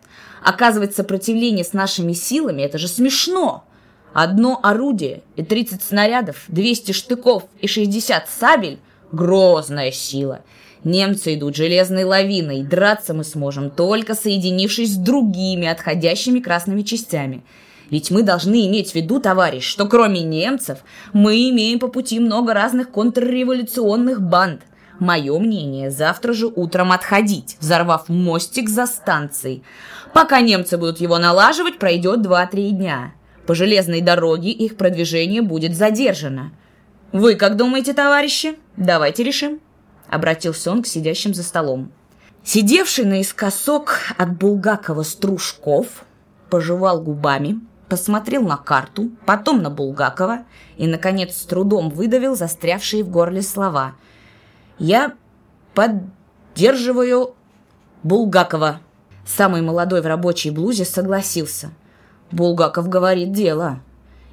Оказывать сопротивление с нашими силами – это же смешно! Одно орудие и 30 снарядов, 200 штыков и 60 сабель – грозная сила. Немцы идут железной лавиной, и драться мы сможем, только соединившись с другими отходящими красными частями. Ведь мы должны иметь в виду, товарищ, что кроме немцев мы имеем по пути много разных контрреволюционных банд. Мое мнение, завтра же утром отходить, взорвав мостик за станцией. Пока немцы будут его налаживать, пройдет 2-3 дня. По железной дороге их продвижение будет задержано. Вы как думаете, товарищи? Давайте решим», — обратился он к сидящим за столом. Сидевший наискосок от Булгакова Стружков пожевал губами, посмотрел на карту, потом на Булгакова и, наконец, с трудом выдавил застрявшие в горле слова: «Я поддерживаю Булгакова». Самый молодой в рабочей блузе согласился. «Булгаков говорит дело».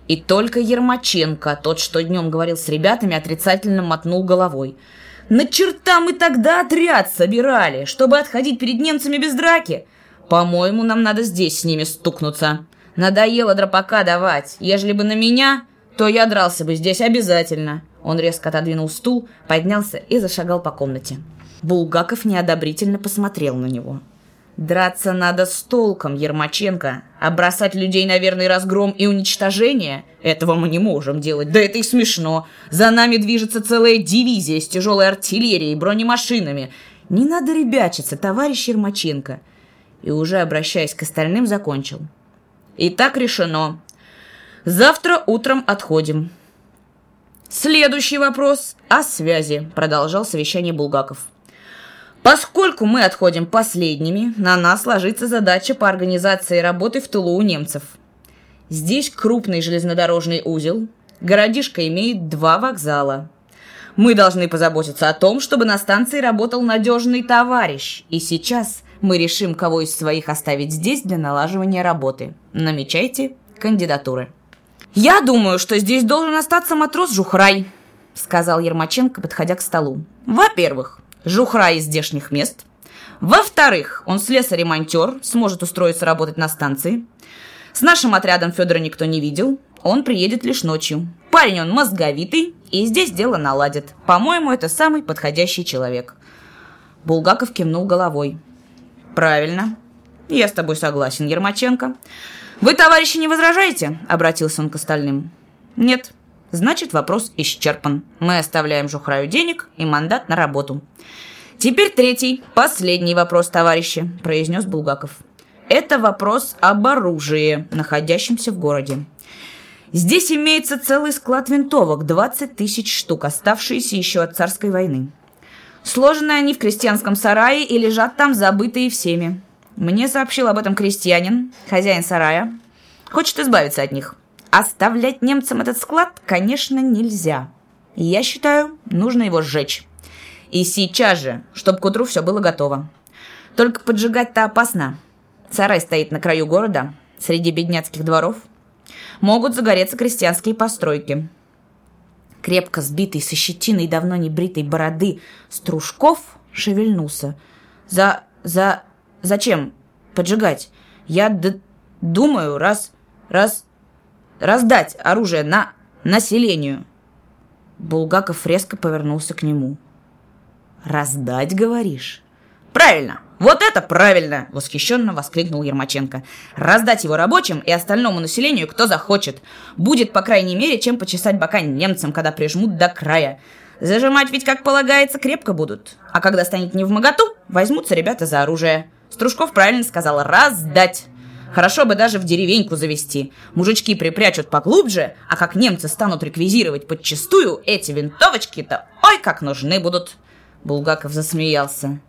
И только Ермаченко, тот, что днем говорил с ребятами, отрицательно мотнул головой. «На черта мы тогда отряд собирали, чтобы отходить перед немцами без драки? По-моему, нам надо здесь с ними стукнуться. Надоело драпака давать. Ежели бы на меня, то я дрался бы здесь обязательно». Он резко отодвинул стул, поднялся и зашагал по комнате. Булгаков неодобрительно посмотрел на него. «Драться надо с толком, Ермаченко, а бросать людей на верный разгром и уничтожение – этого мы не можем делать. Да это и смешно. За нами движется целая дивизия с тяжелой артиллерией и бронемашинами. Не надо ребячиться, товарищ Ермаченко». И уже обращаясь к остальным, закончил: «И так решено. Завтра утром отходим. Следующий вопрос о связи», — продолжал совещание Булгаков. «Поскольку мы отходим последними, на нас ложится задача по организации работы в тылу у немцев. Здесь крупный железнодорожный узел, городишко имеет 2 вокзала. Мы должны позаботиться о том, чтобы на станции работал надежный товарищ, и сейчас мы решим, кого из своих оставить здесь для налаживания работы. Намечайте кандидатуры». «Я думаю, что здесь должен остаться матрос Жухрай», — сказал Ермаченко, подходя к столу. «Во-первых, Жухрай из здешних мест. Во-вторых, он слесарь-ремонтер, сможет устроиться работать на станции. С нашим отрядом Федора никто не видел, он приедет лишь ночью. Парень он мозговитый, и здесь дело наладит. По-моему, это самый подходящий человек». Булгаков кивнул головой. «Правильно. Я с тобой согласен, Ермаченко. Вы, товарищи, не возражаете?» — обратился он к остальным. «Нет. Значит, вопрос исчерпан. Мы оставляем Жухраю денег и мандат на работу. Теперь третий, последний вопрос, товарищи», — произнес Булгаков. «Это вопрос об оружии, находящемся в городе. Здесь имеется целый склад винтовок, 20 000 штук, оставшиеся еще от царской войны. Сложены они в крестьянском сарае и лежат там, забытые всеми. Мне сообщил об этом крестьянин, хозяин сарая. Хочет избавиться от них. Оставлять немцам этот склад, конечно, нельзя. Я считаю, нужно его сжечь. И сейчас же, чтобы к утру все было готово. Только поджигать-то опасно. Сарай стоит на краю города, среди бедняцких дворов. Могут загореться крестьянские постройки. Крепко сбитый, со щетиной давно не бритой бороды, Стружков шевельнулся. Зачем поджигать? Я думаю, раздать оружие на населению. Булгаков резко повернулся к нему. «Раздать, говоришь?» «Правильно! Вот это правильно!» — восхищенно воскликнул Ермаченко. «Раздать его рабочим и остальному населению, кто захочет. Будет, по крайней мере, чем почесать бока немцам, когда прижмут до края. Зажимать ведь, как полагается, крепко будут. А когда станет невмоготу, возьмутся ребята за оружие». Стружков правильно сказал «раздать». Хорошо бы даже в деревеньку завести. Мужички припрячут поглубже, а как немцы станут реквизировать подчистую, эти винтовочки-то ой как нужны будут. Булгаков засмеялся.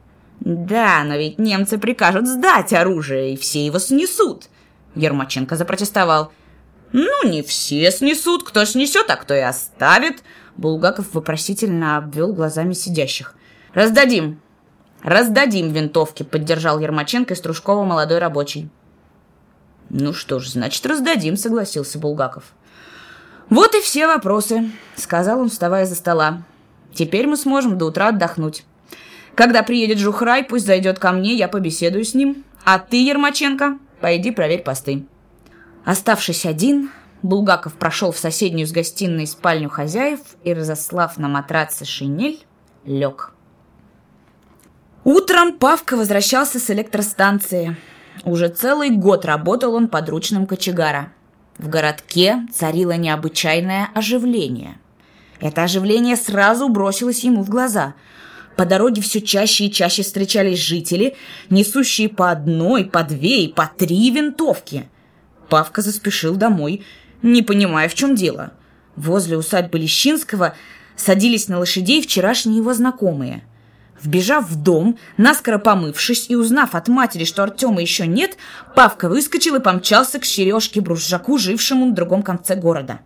«Да, но ведь немцы прикажут сдать оружие, и все его снесут!» Ермаченко запротестовал. «Ну, не все снесут, кто снесет, а кто и оставит!» Булгаков вопросительно обвел глазами сидящих. «Раздадим винтовки!» — поддержал Ермаченко и Стружкова молодой рабочий. «Ну что ж, значит, раздадим!» — согласился Булгаков. «Вот и все вопросы!» — сказал он, вставая за стола. «Теперь мы сможем до утра отдохнуть. Когда приедет Жухрай, пусть зайдет ко мне, я побеседую с ним. А ты, Ермаченко, пойди проверь посты». Оставшись один, Булгаков прошел в соседнюю с гостиной спальню хозяев и, разослав на матраце шинель, лег. Утром Павка возвращался с электростанции. Уже целый год работал он подручным кочегара. В городке царило необычайное оживление. Это оживление сразу бросилось ему в глаза. По дороге все чаще и чаще встречались жители, несущие по одной, по две и по три винтовки. Павка заспешил домой, не понимая, в чем дело. Возле усадьбы Лещинского садились на лошадей вчерашние его знакомые. Вбежав в дом, наскоро помывшись и узнав от матери, что Артема еще нет, Павка выскочил и помчался к Сережке Бружаку, жившему на другом конце города.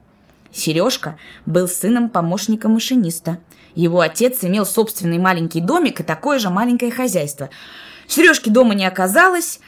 Сережка был сыном помощника машиниста. Его отец имел собственный маленький домик и такое же маленькое хозяйство. Сережки дома не оказалось.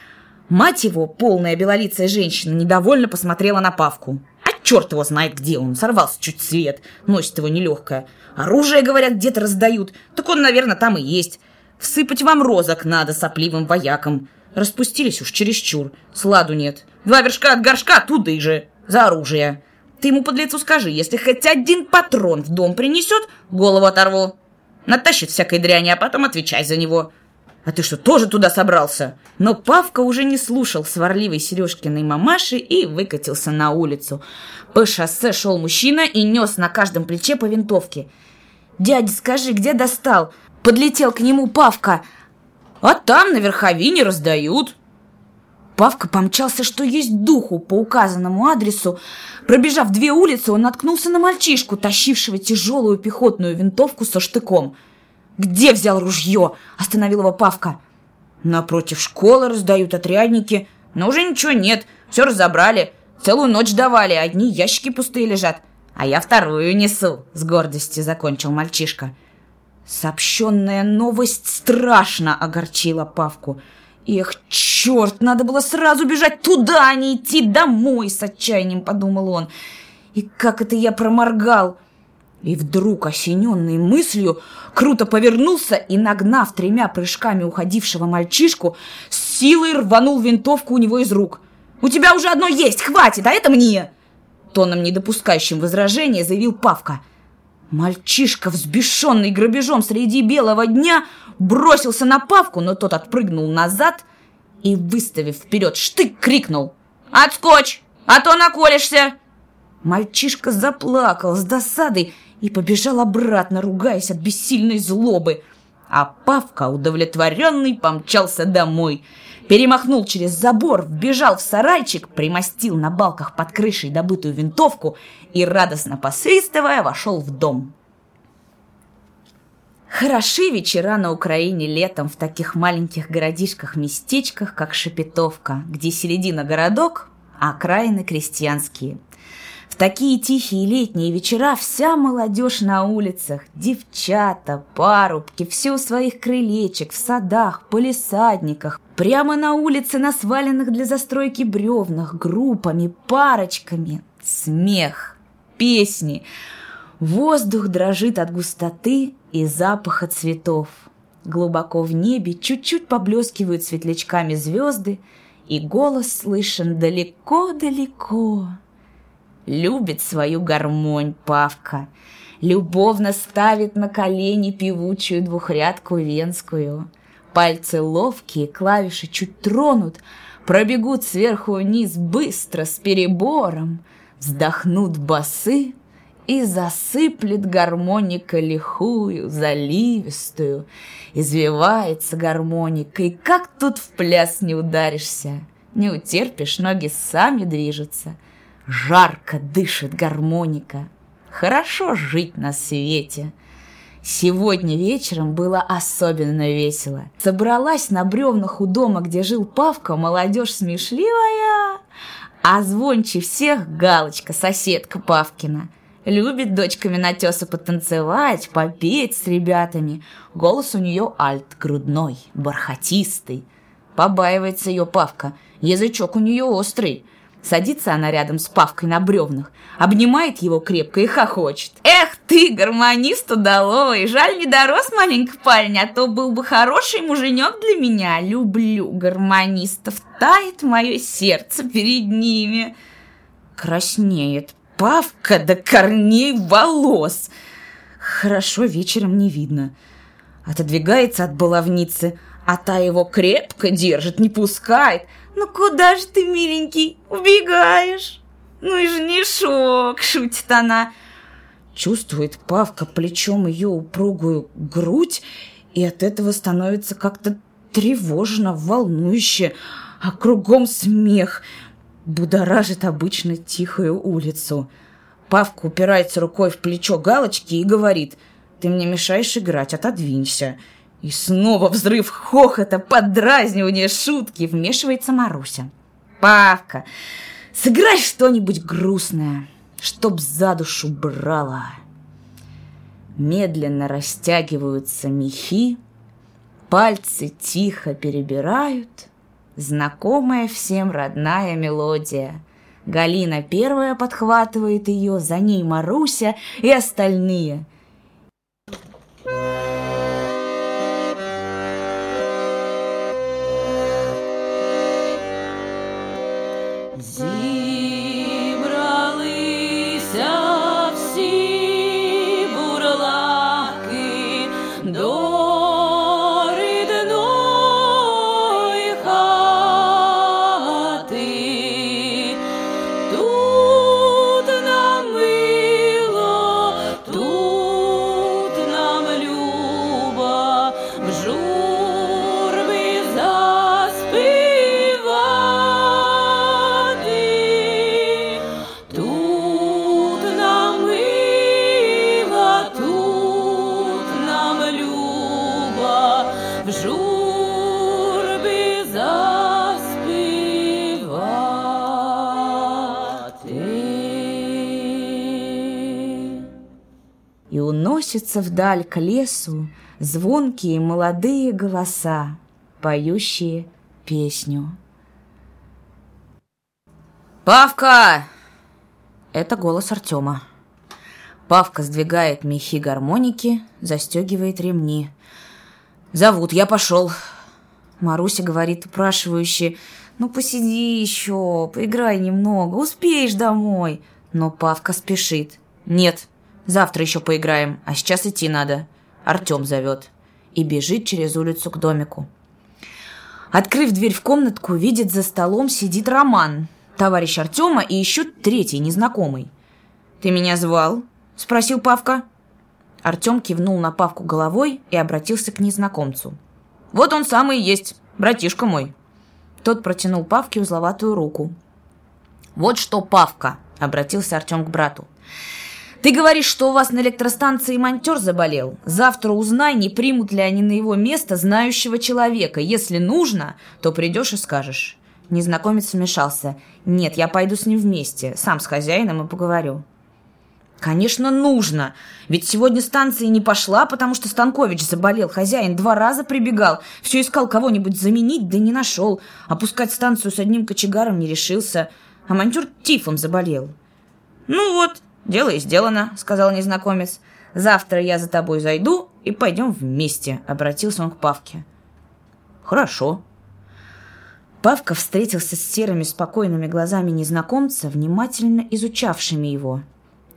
Мать его, полная белолицая женщина, недовольно посмотрела на Павку. А черт его знает где он, сорвался чуть свет, носит его нелегкое. Оружие, говорят, где-то раздают, так он, наверное, там и есть. Всыпать вам розок надо сопливым воякам. Распустились уж чересчур, сладу нет. 2 вершка от горшка, туды же, за оружие. Ты ему, подлецу, скажи, если хоть один патрон в дом принесет, голову оторву. Натащит всякой дряни, а потом отвечай за него. А ты что, тоже туда собрался? Но Павка уже не слушал сварливой Сережкиной мамаши и выкатился на улицу. По шоссе шел мужчина и нес на каждом плече по винтовке. «Дядя, скажи, где достал?» Подлетел к нему Павка. «А там на верховине раздают». Павка помчался, что есть духу, по указанному адресу. Пробежав 2 улицы, он наткнулся на мальчишку, тащившего тяжелую пехотную винтовку со штыком. «Где взял ружье?» – остановил его Павка. «Напротив школы раздают отрядники, но уже ничего нет, все разобрали. Целую ночь давали, одни ящики пустые лежат. А я 2-ю несу», – с гордостью закончил мальчишка. Сообщенная новость страшно огорчила Павку. «Эх, черт, надо было сразу бежать туда, а не идти домой!» — с отчаянием подумал он. «И как это я проморгал!» И вдруг, осененный мыслью, круто повернулся и, нагнав 3 прыжками уходившего мальчишку, с силой рванул винтовку у него из рук. «У тебя уже одно есть, хватит, а это мне!» — тоном, не допускающим возражения, заявил Павка. Мальчишка, взбешенный грабежом среди белого дня, бросился на Павку, но тот отпрыгнул назад и, выставив вперед штык, крикнул: «Отскочь, а то наколешься!» Мальчишка заплакал с досадой и побежал обратно, ругаясь от бессильной злобы. А Павка, удовлетворенный, помчался домой. Перемахнул через забор, вбежал в сарайчик, примостил на балках под крышей добытую винтовку и, радостно посвистывая, вошел в дом. Хороши вечера на Украине летом в таких маленьких городишках-местечках, как Шепетовка, где середина городок, а окраины крестьянские. В такие тихие летние вечера вся молодежь на улицах, девчата, парубки, все у своих крылечек, в садах, полисадниках, прямо на улице на сваленных для застройки бревнах, группами, парочками. Смех, песни. Воздух дрожит от густоты и запаха цветов. Глубоко в небе чуть-чуть поблескивают светлячками звезды, и голос слышен далеко-далеко. Любит свою гармонь Павка, любовно ставит на колени певучую двухрядку венскую. Пальцы ловкие, клавиши чуть тронут, пробегут сверху вниз быстро, с перебором, вздохнут басы, и засыплет гармоника лихую, заливистую. Извивается гармоника, и как тут в пляс не ударишься, не утерпишь, ноги сами движутся. Жарко дышит гармоника. Хорошо жить на свете. Сегодня вечером было особенно весело. Собралась на бревнах у дома, где жил Павка, молодежь смешливая, а звонче всех Галочка, соседка Павкина. Любит дочками на тёсы потанцевать, попеть с ребятами. Голос у неё альт грудной, бархатистый. Побаивается её Павка, язычок у неё острый. Садится она рядом с Павкой на бревнах, обнимает его крепко и хохочет. «Эх ты, гармонист удалой, жаль, не дорос маленький парень, а то был бы хороший муженек для меня. Люблю гармонистов, тает мое сердце перед ними». Краснеет Павка до корней волос. Хорошо вечером не видно. Отодвигается от баловницы, а та его крепко держит, не пускает. «Ну куда же ты, миленький, убегаешь? Ну и женишок!» — шутит она. Чувствует Павка плечом ее упругую грудь, и от этого становится как-то тревожно, волнующе, а кругом смех. Будоражит обычно тихую улицу. Павка упирается рукой в плечо Галочки и говорит: «Ты мне мешаешь играть, отодвинься». И снова взрыв хохота, подразнивание, шутки. Вмешивается Маруся. «Павка, сыграй что-нибудь грустное, чтоб за душу брало». Медленно растягиваются мехи, пальцы тихо перебирают. Знакомая всем родная мелодия. Галина первая подхватывает ее, за ней Маруся и остальные. Уносятся вдаль к лесу звонкие молодые голоса, поющие песню. «Павка!» — это голос Артема. Павка сдвигает мехи гармоники, застегивает ремни. «Зовут, я пошел!» Маруся говорит упрашивающе: «Ну посиди еще, поиграй немного, успеешь домой!» Но Павка спешит. «Нет! Завтра еще поиграем, а сейчас идти надо. Артем зовет». И бежит через улицу к домику. Открыв дверь в комнатку, видит, за столом сидит Роман, товарищ Артема, и еще третий незнакомый. «Ты меня звал?» — спросил Павка. Артем кивнул на Павку головой и обратился к незнакомцу. «Вот он самый и есть, братишка мой». Тот протянул Павке узловатую руку. «Вот что, Павка», — обратился Артем к брату. «Ты говоришь, что у вас на электростанции монтер заболел? Завтра узнай, не примут ли они на его место знающего человека. Если нужно, то придешь и скажешь». Незнакомец вмешался. «Нет, я пойду с ним вместе. Сам с хозяином и поговорю». «Конечно, нужно. Ведь сегодня станция не пошла, потому что Станкович заболел. Хозяин 2 раза прибегал. Все искал кого-нибудь заменить, да не нашел. Опускать станцию с одним кочегаром не решился. А монтер тифом заболел». «Ну вот, дело и сделано», — сказал незнакомец. «Завтра я за тобой зайду и пойдем вместе», — обратился он к Павке. «Хорошо». Павка встретился с серыми спокойными глазами незнакомца, внимательно изучавшими его.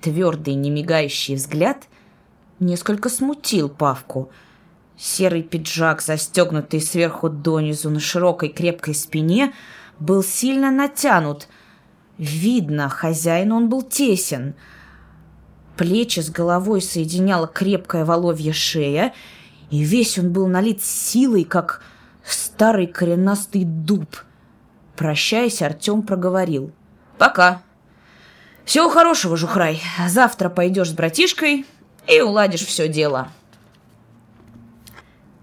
Твердый, немигающий взгляд несколько смутил Павку. Серый пиджак, застегнутый сверху донизу на широкой крепкой спине, был сильно натянут. Видно, хозяину он был тесен. Плечи с головой соединяла крепкая воловья шея, и весь он был налит силой, как старый коренастый дуб. Прощаясь, Артем проговорил: «Пока. Всего хорошего, Жухрай. Завтра пойдешь с братишкой и уладишь все дело».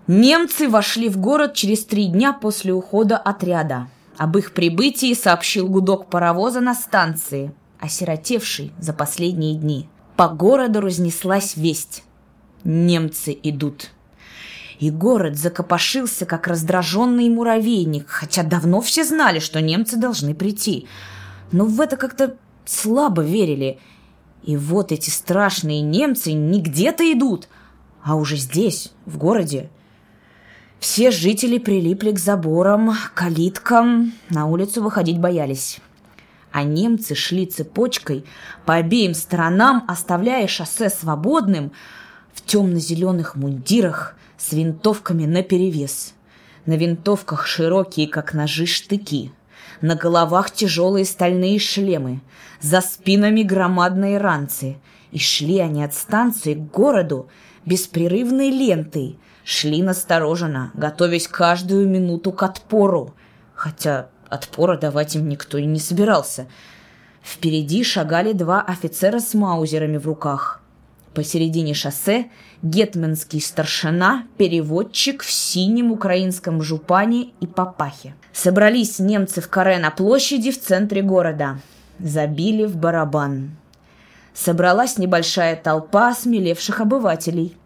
Немцы вошли в город через 3 дня после ухода отряда. Об их прибытии сообщил гудок паровоза на станции, осиротевший за последние дни. По городу разнеслась весть: немцы идут. И город закопошился, как раздраженный муравейник, хотя давно все знали, что немцы должны прийти. Но в это как-то слабо верили. И вот эти страшные немцы не где-то идут, а уже здесь, в городе. Все жители прилипли к заборам, калиткам, на улицу выходить боялись. А немцы шли цепочкой по обеим сторонам, оставляя шоссе свободным, в темно-зеленых мундирах с винтовками наперевес. На винтовках широкие, как ножи, штыки. На головах тяжелые стальные шлемы. За спинами громадные ранцы. И шли они от станции к городу беспрерывной лентой. Шли настороженно, готовясь каждую минуту к отпору, хотя отпора давать им никто и не собирался. Впереди шагали 2 офицера с маузерами в руках. Посередине шоссе гетманский старшина, переводчик в синем украинском жупане и папахе. Собрались немцы в каре на площади в центре города. Забили в барабан. Собралась небольшая толпа осмелевших обывателей.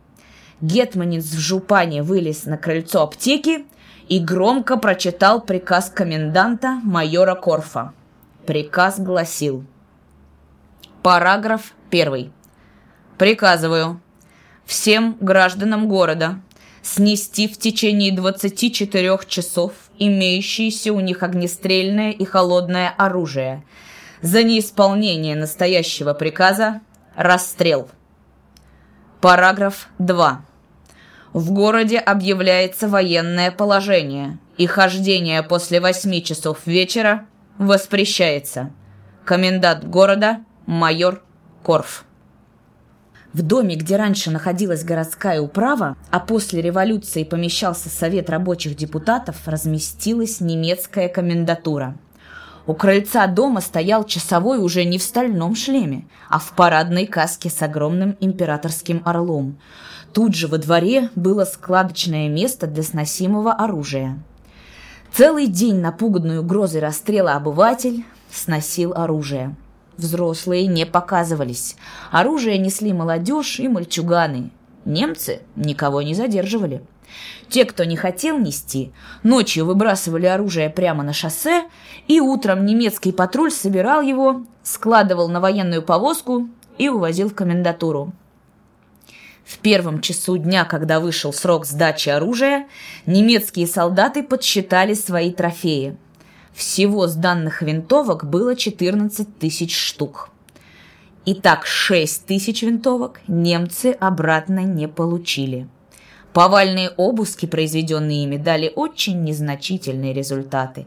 Гетманец в жупане вылез на крыльцо аптеки и громко прочитал приказ коменданта майора Корфа. Приказ гласил: Параграф 1. Приказываю всем гражданам города снести в течение 24 часов имеющиеся у них огнестрельное и холодное оружие. За неисполнение настоящего приказа расстрел. Параграф 2. В городе объявляется военное положение, и хождение после 8 часов вечера воспрещается. Комендант города майор Корф. В доме, где раньше находилась городская управа, а после революции помещался Совет рабочих депутатов, разместилась немецкая комендатура. У крыльца дома стоял часовой уже не в стальном шлеме, а в парадной каске с огромным императорским орлом. Тут же во дворе было складочное место для сносимого оружия. Целый день напуганный угрозой расстрела обыватель сносил оружие. Взрослые не показывались. Оружие несли молодежь и мальчуганы. Немцы никого не задерживали. Те, кто не хотел нести, ночью выбрасывали оружие прямо на шоссе, и утром немецкий патруль собирал его, складывал на военную повозку и увозил в комендатуру. В первом часу дня, когда вышел срок сдачи оружия, немецкие солдаты подсчитали свои трофеи. Всего сданных винтовок было 14 000 штук. Итак, 6 000 винтовок немцы обратно не получили. Повальные обыски, произведенные ими, дали очень незначительные результаты.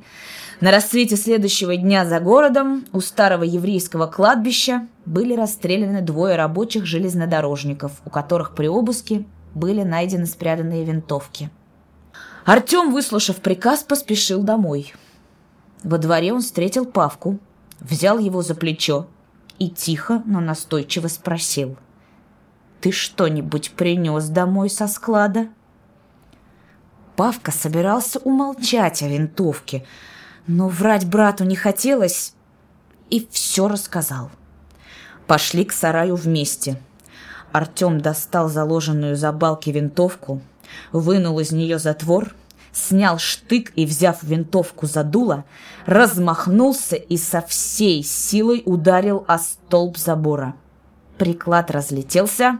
На рассвете следующего дня за городом у старого еврейского кладбища были расстреляны 2 рабочих железнодорожников, у которых при обыске были найдены спрятанные винтовки. Артем, выслушав приказ, поспешил домой. Во дворе он встретил Павку, взял его за плечо и тихо, но настойчиво спросил: «Ты что-нибудь принес домой со склада?» Павка собирался умолчать о винтовке, но врать брату не хотелось, и все рассказал. Пошли к сараю вместе. Артем достал заложенную за балки винтовку, вынул из нее затвор, снял штык и, взяв винтовку за дуло, размахнулся и со всей силой ударил о столб забора. Приклад разлетелся,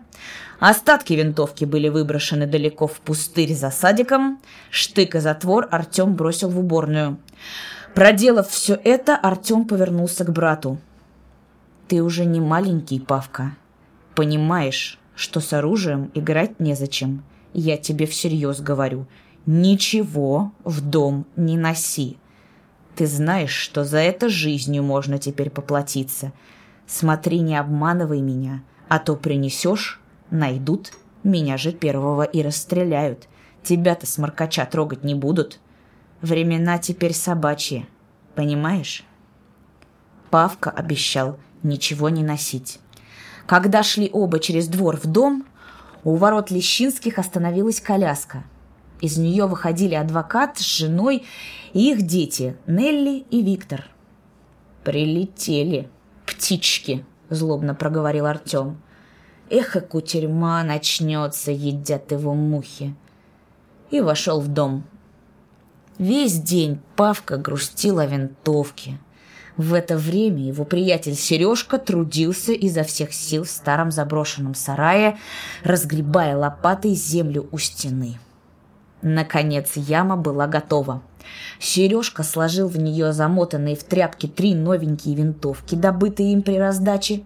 остатки винтовки были выброшены далеко в пустырь за садиком, штык и затвор Артем бросил в уборную. Проделав все это, Артем повернулся к брату. «Ты уже не маленький, Павка. Понимаешь, что с оружием играть незачем. Я тебе всерьез говорю, ничего в дом не носи. Ты знаешь, что за это жизнью можно теперь поплатиться. Смотри, не обманывай меня, а то принесешь, найдут, меня же первого и расстреляют. Тебя-то сморкача трогать не будут. Времена теперь собачьи, понимаешь?» Павка обещал ничего не носить. Когда шли оба через двор в дом, у ворот Лещинских остановилась коляска. Из нее выходили адвокат с женой и их дети Нелли и Виктор. «Прилетели птички», — злобно проговорил Артем. «Эх, и кутерьма начнется, едят его мухи». И вошел в дом. Весь день Павка грустил о винтовке. В это время его приятель Сережка трудился изо всех сил в старом заброшенном сарае, разгребая лопатой землю у стены. Наконец яма была готова. Сережка сложил в нее замотанные в тряпки 3 новенькие винтовки, добытые им при раздаче.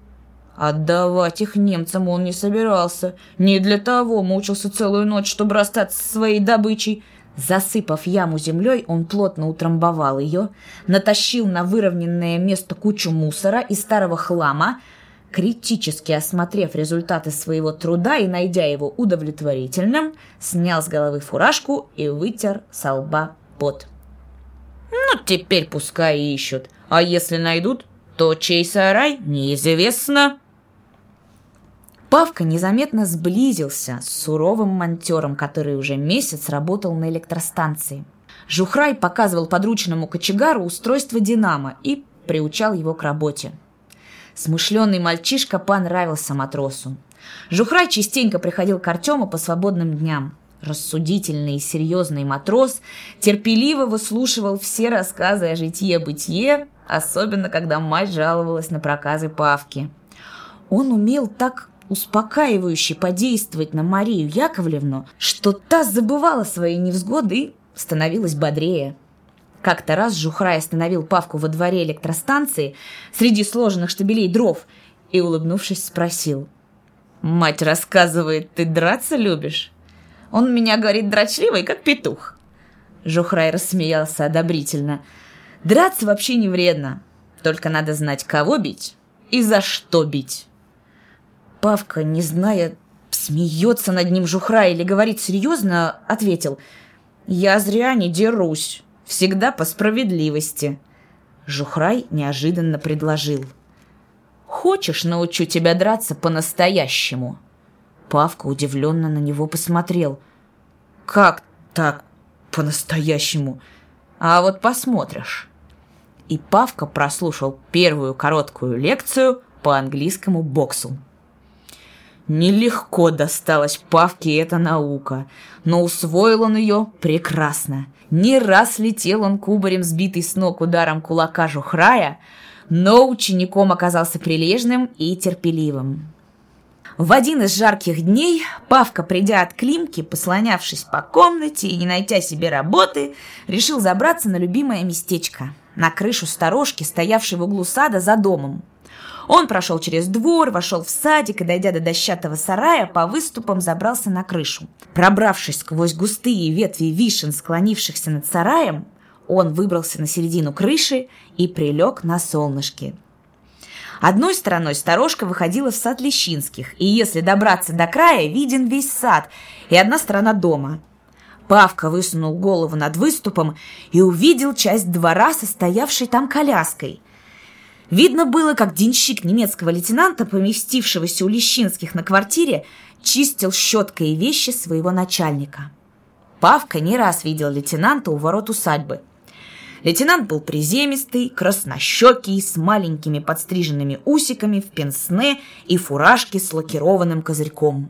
Отдавать их немцам он не собирался. Не для того мучился целую ночь, чтобы расстаться со своей добычей. Засыпав яму землей, он плотно утрамбовал ее, натащил на выровненное место кучу мусора и старого хлама. Критически осмотрев результаты своего труда и найдя его удовлетворительным, снял с головы фуражку и вытер со лба пот. «Ну, теперь пускай ищут, а если найдут, то чей сарай, неизвестно». Павка незаметно сблизился с суровым монтером, который уже месяц работал на электростанции. Жухрай показывал подручному кочегару устройство динамо и приучал его к работе. Смышленый мальчишка понравился матросу. Жухрай частенько приходил к Артему по свободным дням. Рассудительный и серьезный матрос терпеливо выслушивал все рассказы о житье-бытие, особенно когда мать жаловалась на проказы Павки. Он умел так успокаивающе подействовать на Марию Яковлевну, что та забывала свои невзгоды и становилась бодрее. Как-то раз Жухрай остановил Павку во дворе электростанции среди сложенных штабелей дров и, улыбнувшись, спросил: «Мать рассказывает, ты драться любишь?» «Он меня, говорит, дрочливый, как петух». Жухрай рассмеялся одобрительно. «Драться вообще не вредно, только надо знать, кого бить и за что бить». Павка, не зная, смеется над ним Жухрай или говорит серьезно, ответил: «Я зря не дерусь, всегда по справедливости». Жухрай неожиданно предложил: «Хочешь, научу тебя драться по-настоящему?» Павка удивленно на него посмотрел. «Как так по-настоящему? А вот посмотришь». И Павка прослушал первую короткую лекцию по английскому боксу. Нелегко досталась Павке эта наука, но усвоил он ее прекрасно. Не раз летел он кубарем, сбитый с ног ударом кулака Жухрая, но учеником оказался прилежным и терпеливым. В один из жарких дней Павка, придя от Климки, послонявшись по комнате и не найдя себе работы, решил забраться на любимое местечко, на крышу сторожки, стоявшей в углу сада за домом. Он прошел через двор, вошел в садик и, дойдя до дощатого сарая, по выступам забрался на крышу. Пробравшись сквозь густые ветви вишен, склонившихся над сараем, он выбрался на середину крыши и прилег на солнышке. Одной стороной сторожка выходила в сад Лещинских, и если добраться до края, виден весь сад и одна сторона дома. Павка высунул голову над выступом и увидел часть двора, состоявшей там коляской. Видно было, как денщик немецкого лейтенанта, поместившегося у Лещинских на квартире, чистил щеткой вещи своего начальника. Павка не раз видел лейтенанта у ворот усадьбы. Лейтенант был приземистый, краснощекий, с маленькими подстриженными усиками, в пенсне и фуражке с лакированным козырьком.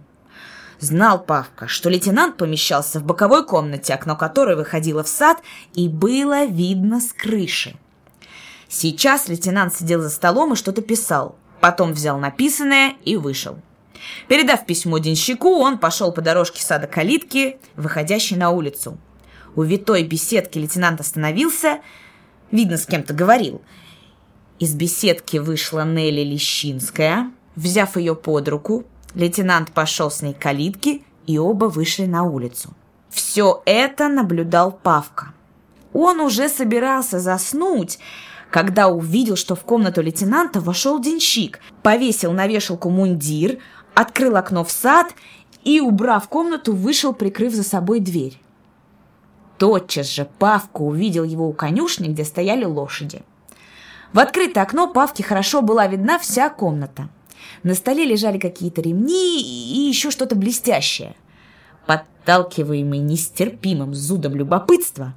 Знал Павка, что лейтенант помещался в боковой комнате, окно которой выходило в сад и было видно с крыши. Сейчас лейтенант сидел за столом и что-то писал, потом взял написанное и вышел. Передав письмо денщику, он пошел по дорожке сада калитки, выходящей на улицу. У витой беседки лейтенант остановился, видно, с кем-то говорил. Из беседки вышла Нелли Лещинская, взяв ее под руку. Лейтенант пошел с ней к калитке, и оба вышли на улицу. Все это наблюдал Павка. Он уже собирался заснуть, когда увидел, что в комнату лейтенанта вошел денщик, повесил на вешалку мундир, открыл окно в сад и, убрав комнату, вышел, прикрыв за собой дверь. Тотчас же Павка увидел его у конюшни, где стояли лошади. В открытое окно Павке хорошо была видна вся комната. На столе лежали какие-то ремни и еще что-то блестящее. Подталкиваемый нестерпимым зудом любопытства,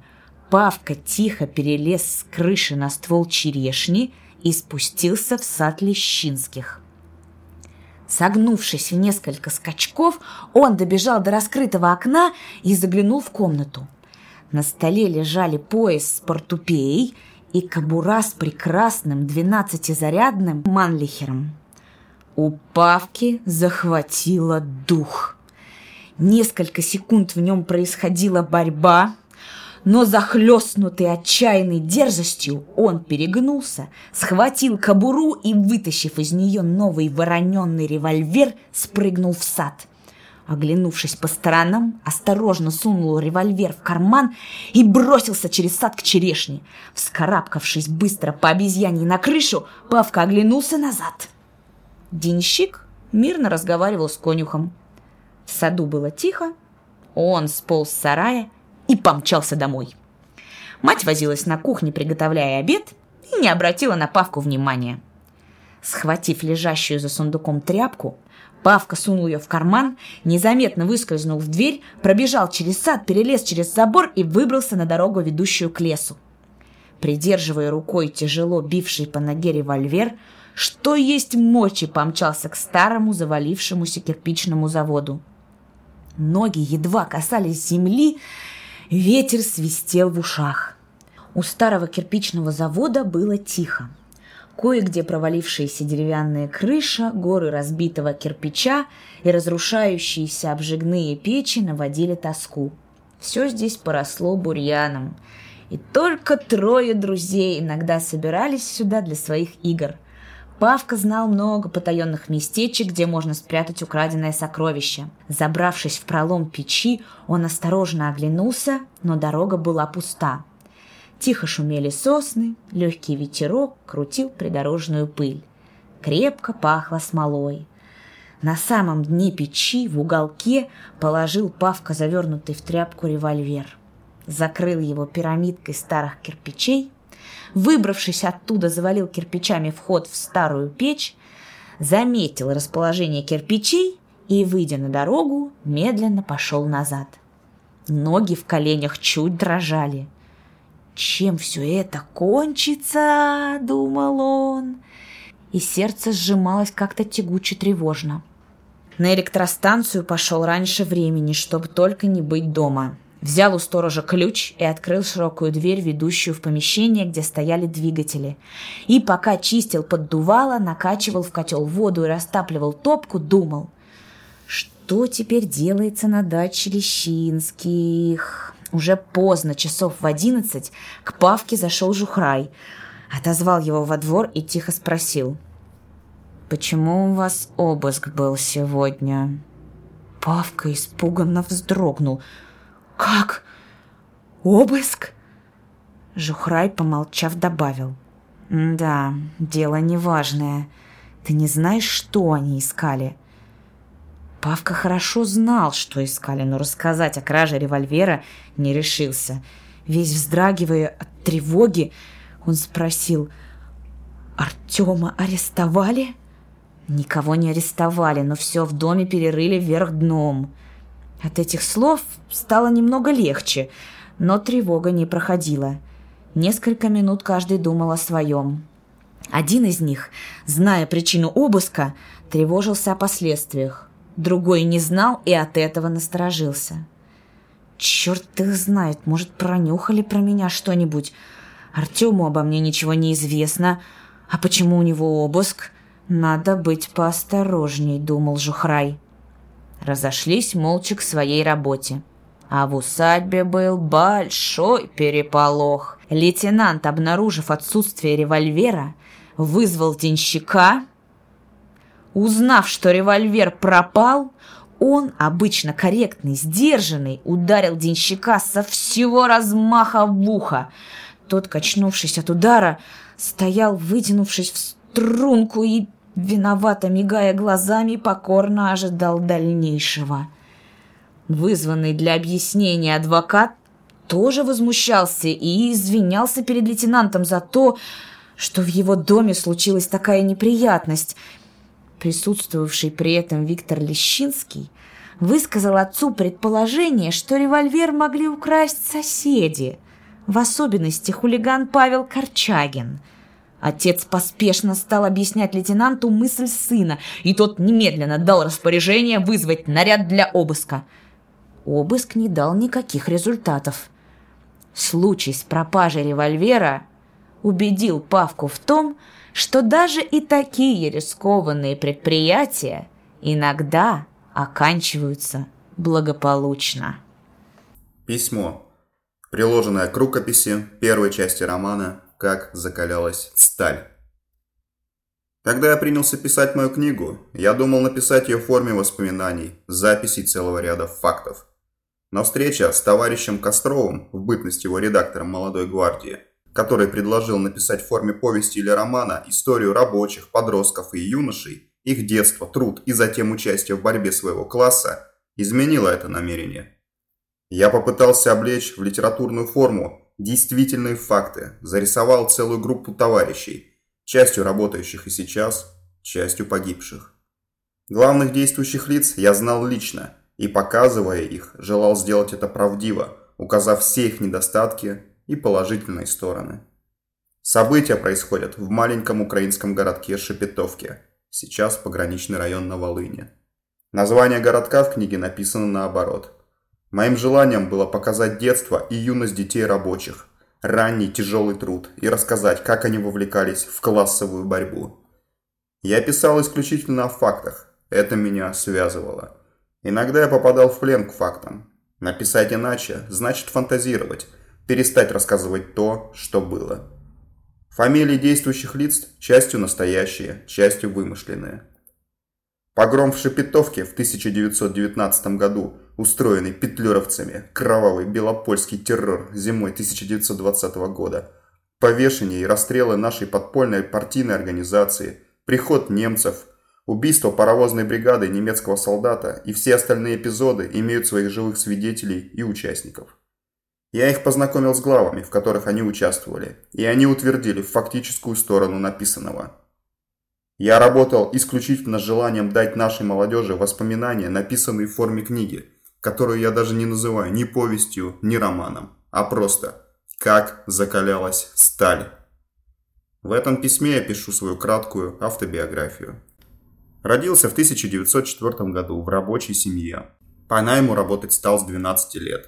Павка тихо перелез с крыши на ствол черешни и спустился в сад Лещинских. Согнувшись в несколько скачков, он добежал до раскрытого окна и заглянул в комнату. На столе лежали пояс с портупеей и кобура с прекрасным 12-зарядным манлихером. У Павки захватило дух. Несколько секунд в нем происходила борьба, но, захлестнутый отчаянной дерзостью, он перегнулся, схватил кобуру и, вытащив из нее новый вороненный револьвер, спрыгнул в сад. Оглянувшись по сторонам, осторожно сунул револьвер в карман и бросился через сад к черешне. Вскарабкавшись быстро по обезьяньи на крышу, Павка оглянулся назад. Денщик мирно разговаривал с конюхом. В саду было тихо, он сполз с сарая и помчался домой. Мать возилась на кухне, приготовляя обед, и не обратила на Павку внимания. Схватив лежащую за сундуком тряпку, Павка сунул ее в карман, незаметно выскользнул в дверь, пробежал через сад, перелез через забор и выбрался на дорогу, ведущую к лесу. Придерживая рукой тяжело бивший по ноге револьвер, что есть мочи, помчался к старому завалившемуся кирпичному заводу. Ноги едва касались земли, ветер свистел в ушах. У старого кирпичного завода было тихо. Кое-где провалившиеся деревянная крыша, горы разбитого кирпича и разрушающиеся обжигные печи наводили тоску. Все здесь поросло бурьяном, и только трое друзей иногда собирались сюда для своих игр. Павка знал много потаенных местечек, где можно спрятать украденное сокровище. Забравшись в пролом печи, он осторожно оглянулся, но дорога была пуста. Тихо шумели сосны, легкий ветерок крутил придорожную пыль. Крепко пахло смолой. На самом дне печи в уголке положил Павка завернутый в тряпку револьвер. Закрыл его пирамидкой старых кирпичей, выбравшись оттуда, завалил кирпичами вход в старую печь, заметил расположение кирпичей и, выйдя на дорогу, медленно пошел назад. Ноги в коленях чуть дрожали. «Чем все это кончится?» – думал он. И сердце сжималось как-то тягуче тревожно. На электростанцию пошел раньше времени, чтобы только не быть дома. Взял у сторожа ключ и открыл широкую дверь, ведущую в помещение, где стояли двигатели. И пока чистил поддувало, накачивал в котел воду и растапливал топку, думал, что теперь делается на даче Лещинских. Уже поздно, часов в 11, к Павке зашел Жухрай. Отозвал его во двор и тихо спросил: почему у вас обыск был сегодня?» Павка испуганно вздрогнул. «Как? Обыск?» Жухрай, помолчав, добавил. «Да, дело неважное. Ты не знаешь, что они искали?» Павка хорошо знал, что искали, но рассказать о краже револьвера не решился. Весь вздрагивая от тревоги, он спросил: «Артема арестовали?» «Никого не арестовали, но все в доме перерыли вверх дном». От этих слов стало немного легче, но тревога не проходила. Несколько минут каждый думал о своем. Один из них, зная причину обыска, тревожился о последствиях. Другой не знал и от этого насторожился. «Черт их знает, может, пронюхали про меня что-нибудь. Артему обо мне ничего не известно. А почему у него обыск? Надо быть поосторожней», — думал Жухрай. Разошлись молча к своей работе. А в усадьбе был большой переполох. Лейтенант, обнаружив отсутствие револьвера, вызвал денщика. Узнав, что револьвер пропал, он, обычно корректный, сдержанный, ударил денщика со всего размаха в ухо. Тот, качнувшись от удара, стоял, вытянувшись в струнку и, виновато мигая глазами, покорно ожидал дальнейшего. Вызванный для объяснения адвокат тоже возмущался и извинялся перед лейтенантом за то, что в его доме случилась такая неприятность. Присутствовавший при этом Виктор Лещинский высказал отцу предположение, что револьвер могли украсть соседи, в особенности хулиган Павел Корчагин. Отец поспешно стал объяснять лейтенанту мысль сына, и тот немедленно дал распоряжение вызвать наряд для обыска. Обыск не дал никаких результатов. Случай с пропажей револьвера убедил Павку в том, что даже и такие рискованные предприятия иногда оканчиваются благополучно. Письмо, приложенное к рукописи первой части романа «Как закалялась сталь». Когда я принялся писать мою книгу, я думал написать ее в форме воспоминаний, записей целого ряда фактов. Но встреча с товарищем Костровым, в бытность его редактором «Молодой гвардии», который предложил написать в форме повести или романа историю рабочих, подростков и юношей, их детство, труд и затем участие в борьбе своего класса, изменило это намерение. Я попытался облечь в литературную форму действительные факты, зарисовал целую группу товарищей, частью работающих и сейчас, частью погибших. Главных действующих лиц я знал лично и, показывая их, желал сделать это правдиво, указав все их недостатки и положительные стороны. События происходят в маленьком украинском городке Шепетовке, сейчас пограничный район на Волыне. Название городка в книге написано наоборот. Моим желанием было показать детство и юность детей рабочих, ранний тяжелый труд и рассказать, как они вовлекались в классовую борьбу. Я писал исключительно о фактах, это меня связывало. Иногда я попадал в плен к фактам. Написать иначе значит фантазировать, перестать рассказывать то, что было. Фамилии действующих лиц частью настоящие, частью вымышленные. Погром в Шепетовке в 1919 году, устроенный петлюровцами, кровавый белопольский террор зимой 1920 года, повешения и расстрелы нашей подпольной партийной организации, приход немцев, убийство паровозной бригады немецкого солдата и все остальные эпизоды имеют своих живых свидетелей и участников. Я их познакомил с главами, в которых они участвовали, и они утвердили фактическую сторону написанного. Я работал исключительно с желанием дать нашей молодежи воспоминания, написанные в форме книги, которую я даже не называю ни повестью, ни романом, а просто «Как закалялась сталь». В этом письме я пишу свою краткую автобиографию. Родился в 1904 году в рабочей семье. По найму работать стал с 12 лет.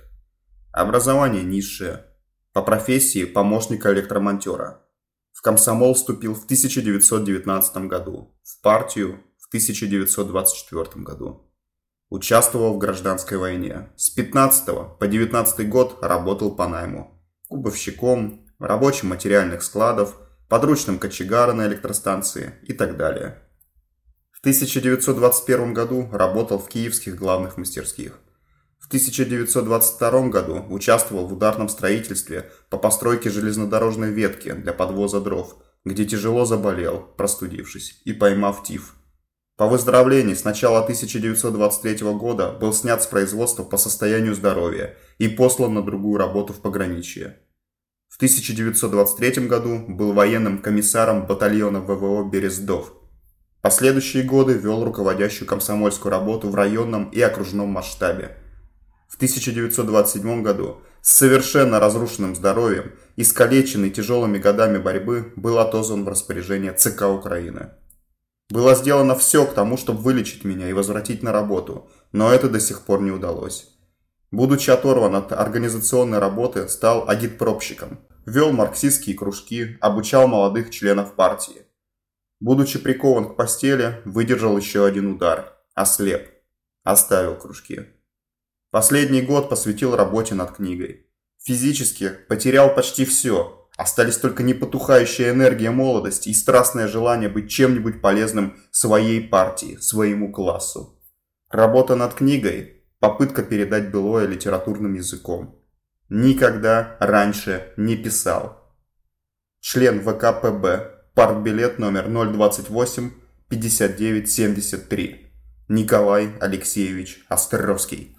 Образование низшее. По профессии помощника электромонтера. В комсомол вступил в 1919 году, в партию в 1924 году. Участвовал в гражданской войне. С 15 по 19 год работал по найму. Кубовщиком, рабочим материальных складов, подручным кочегара на электростанции и так далее. 1921 году работал в киевских главных мастерских. В 1922 году участвовал в ударном строительстве по постройке железнодорожной ветки для подвоза дров, где тяжело заболел, простудившись и поймав тиф. По выздоровлении с начала 1923 года был снят с производства по состоянию здоровья и послан на другую работу в пограничье. В 1923 году был военным комиссаром батальона ВВО «Берездов». Последующие годы вел руководящую комсомольскую работу в районном и окружном масштабе. В 1927 году с совершенно разрушенным здоровьем, искалеченный тяжелыми годами борьбы, был отозван в распоряжение ЦК Украины. Было сделано все к тому, чтобы вылечить меня и возвратить на работу, но это до сих пор не удалось. Будучи оторван от организационной работы, стал агитпропщиком, вел марксистские кружки, обучал молодых членов партии. Будучи прикован к постели, выдержал еще один удар, ослеп, оставил кружки. Последний год посвятил работе над книгой. Физически потерял почти все, остались только непотухающая энергия молодости и страстное желание быть чем-нибудь полезным своей партии, своему классу. Работа над книгой – попытка передать былое литературным языком. Никогда раньше не писал. Член ВКПБ. Партбилет номер 028-59-73. Николай Алексеевич Островский.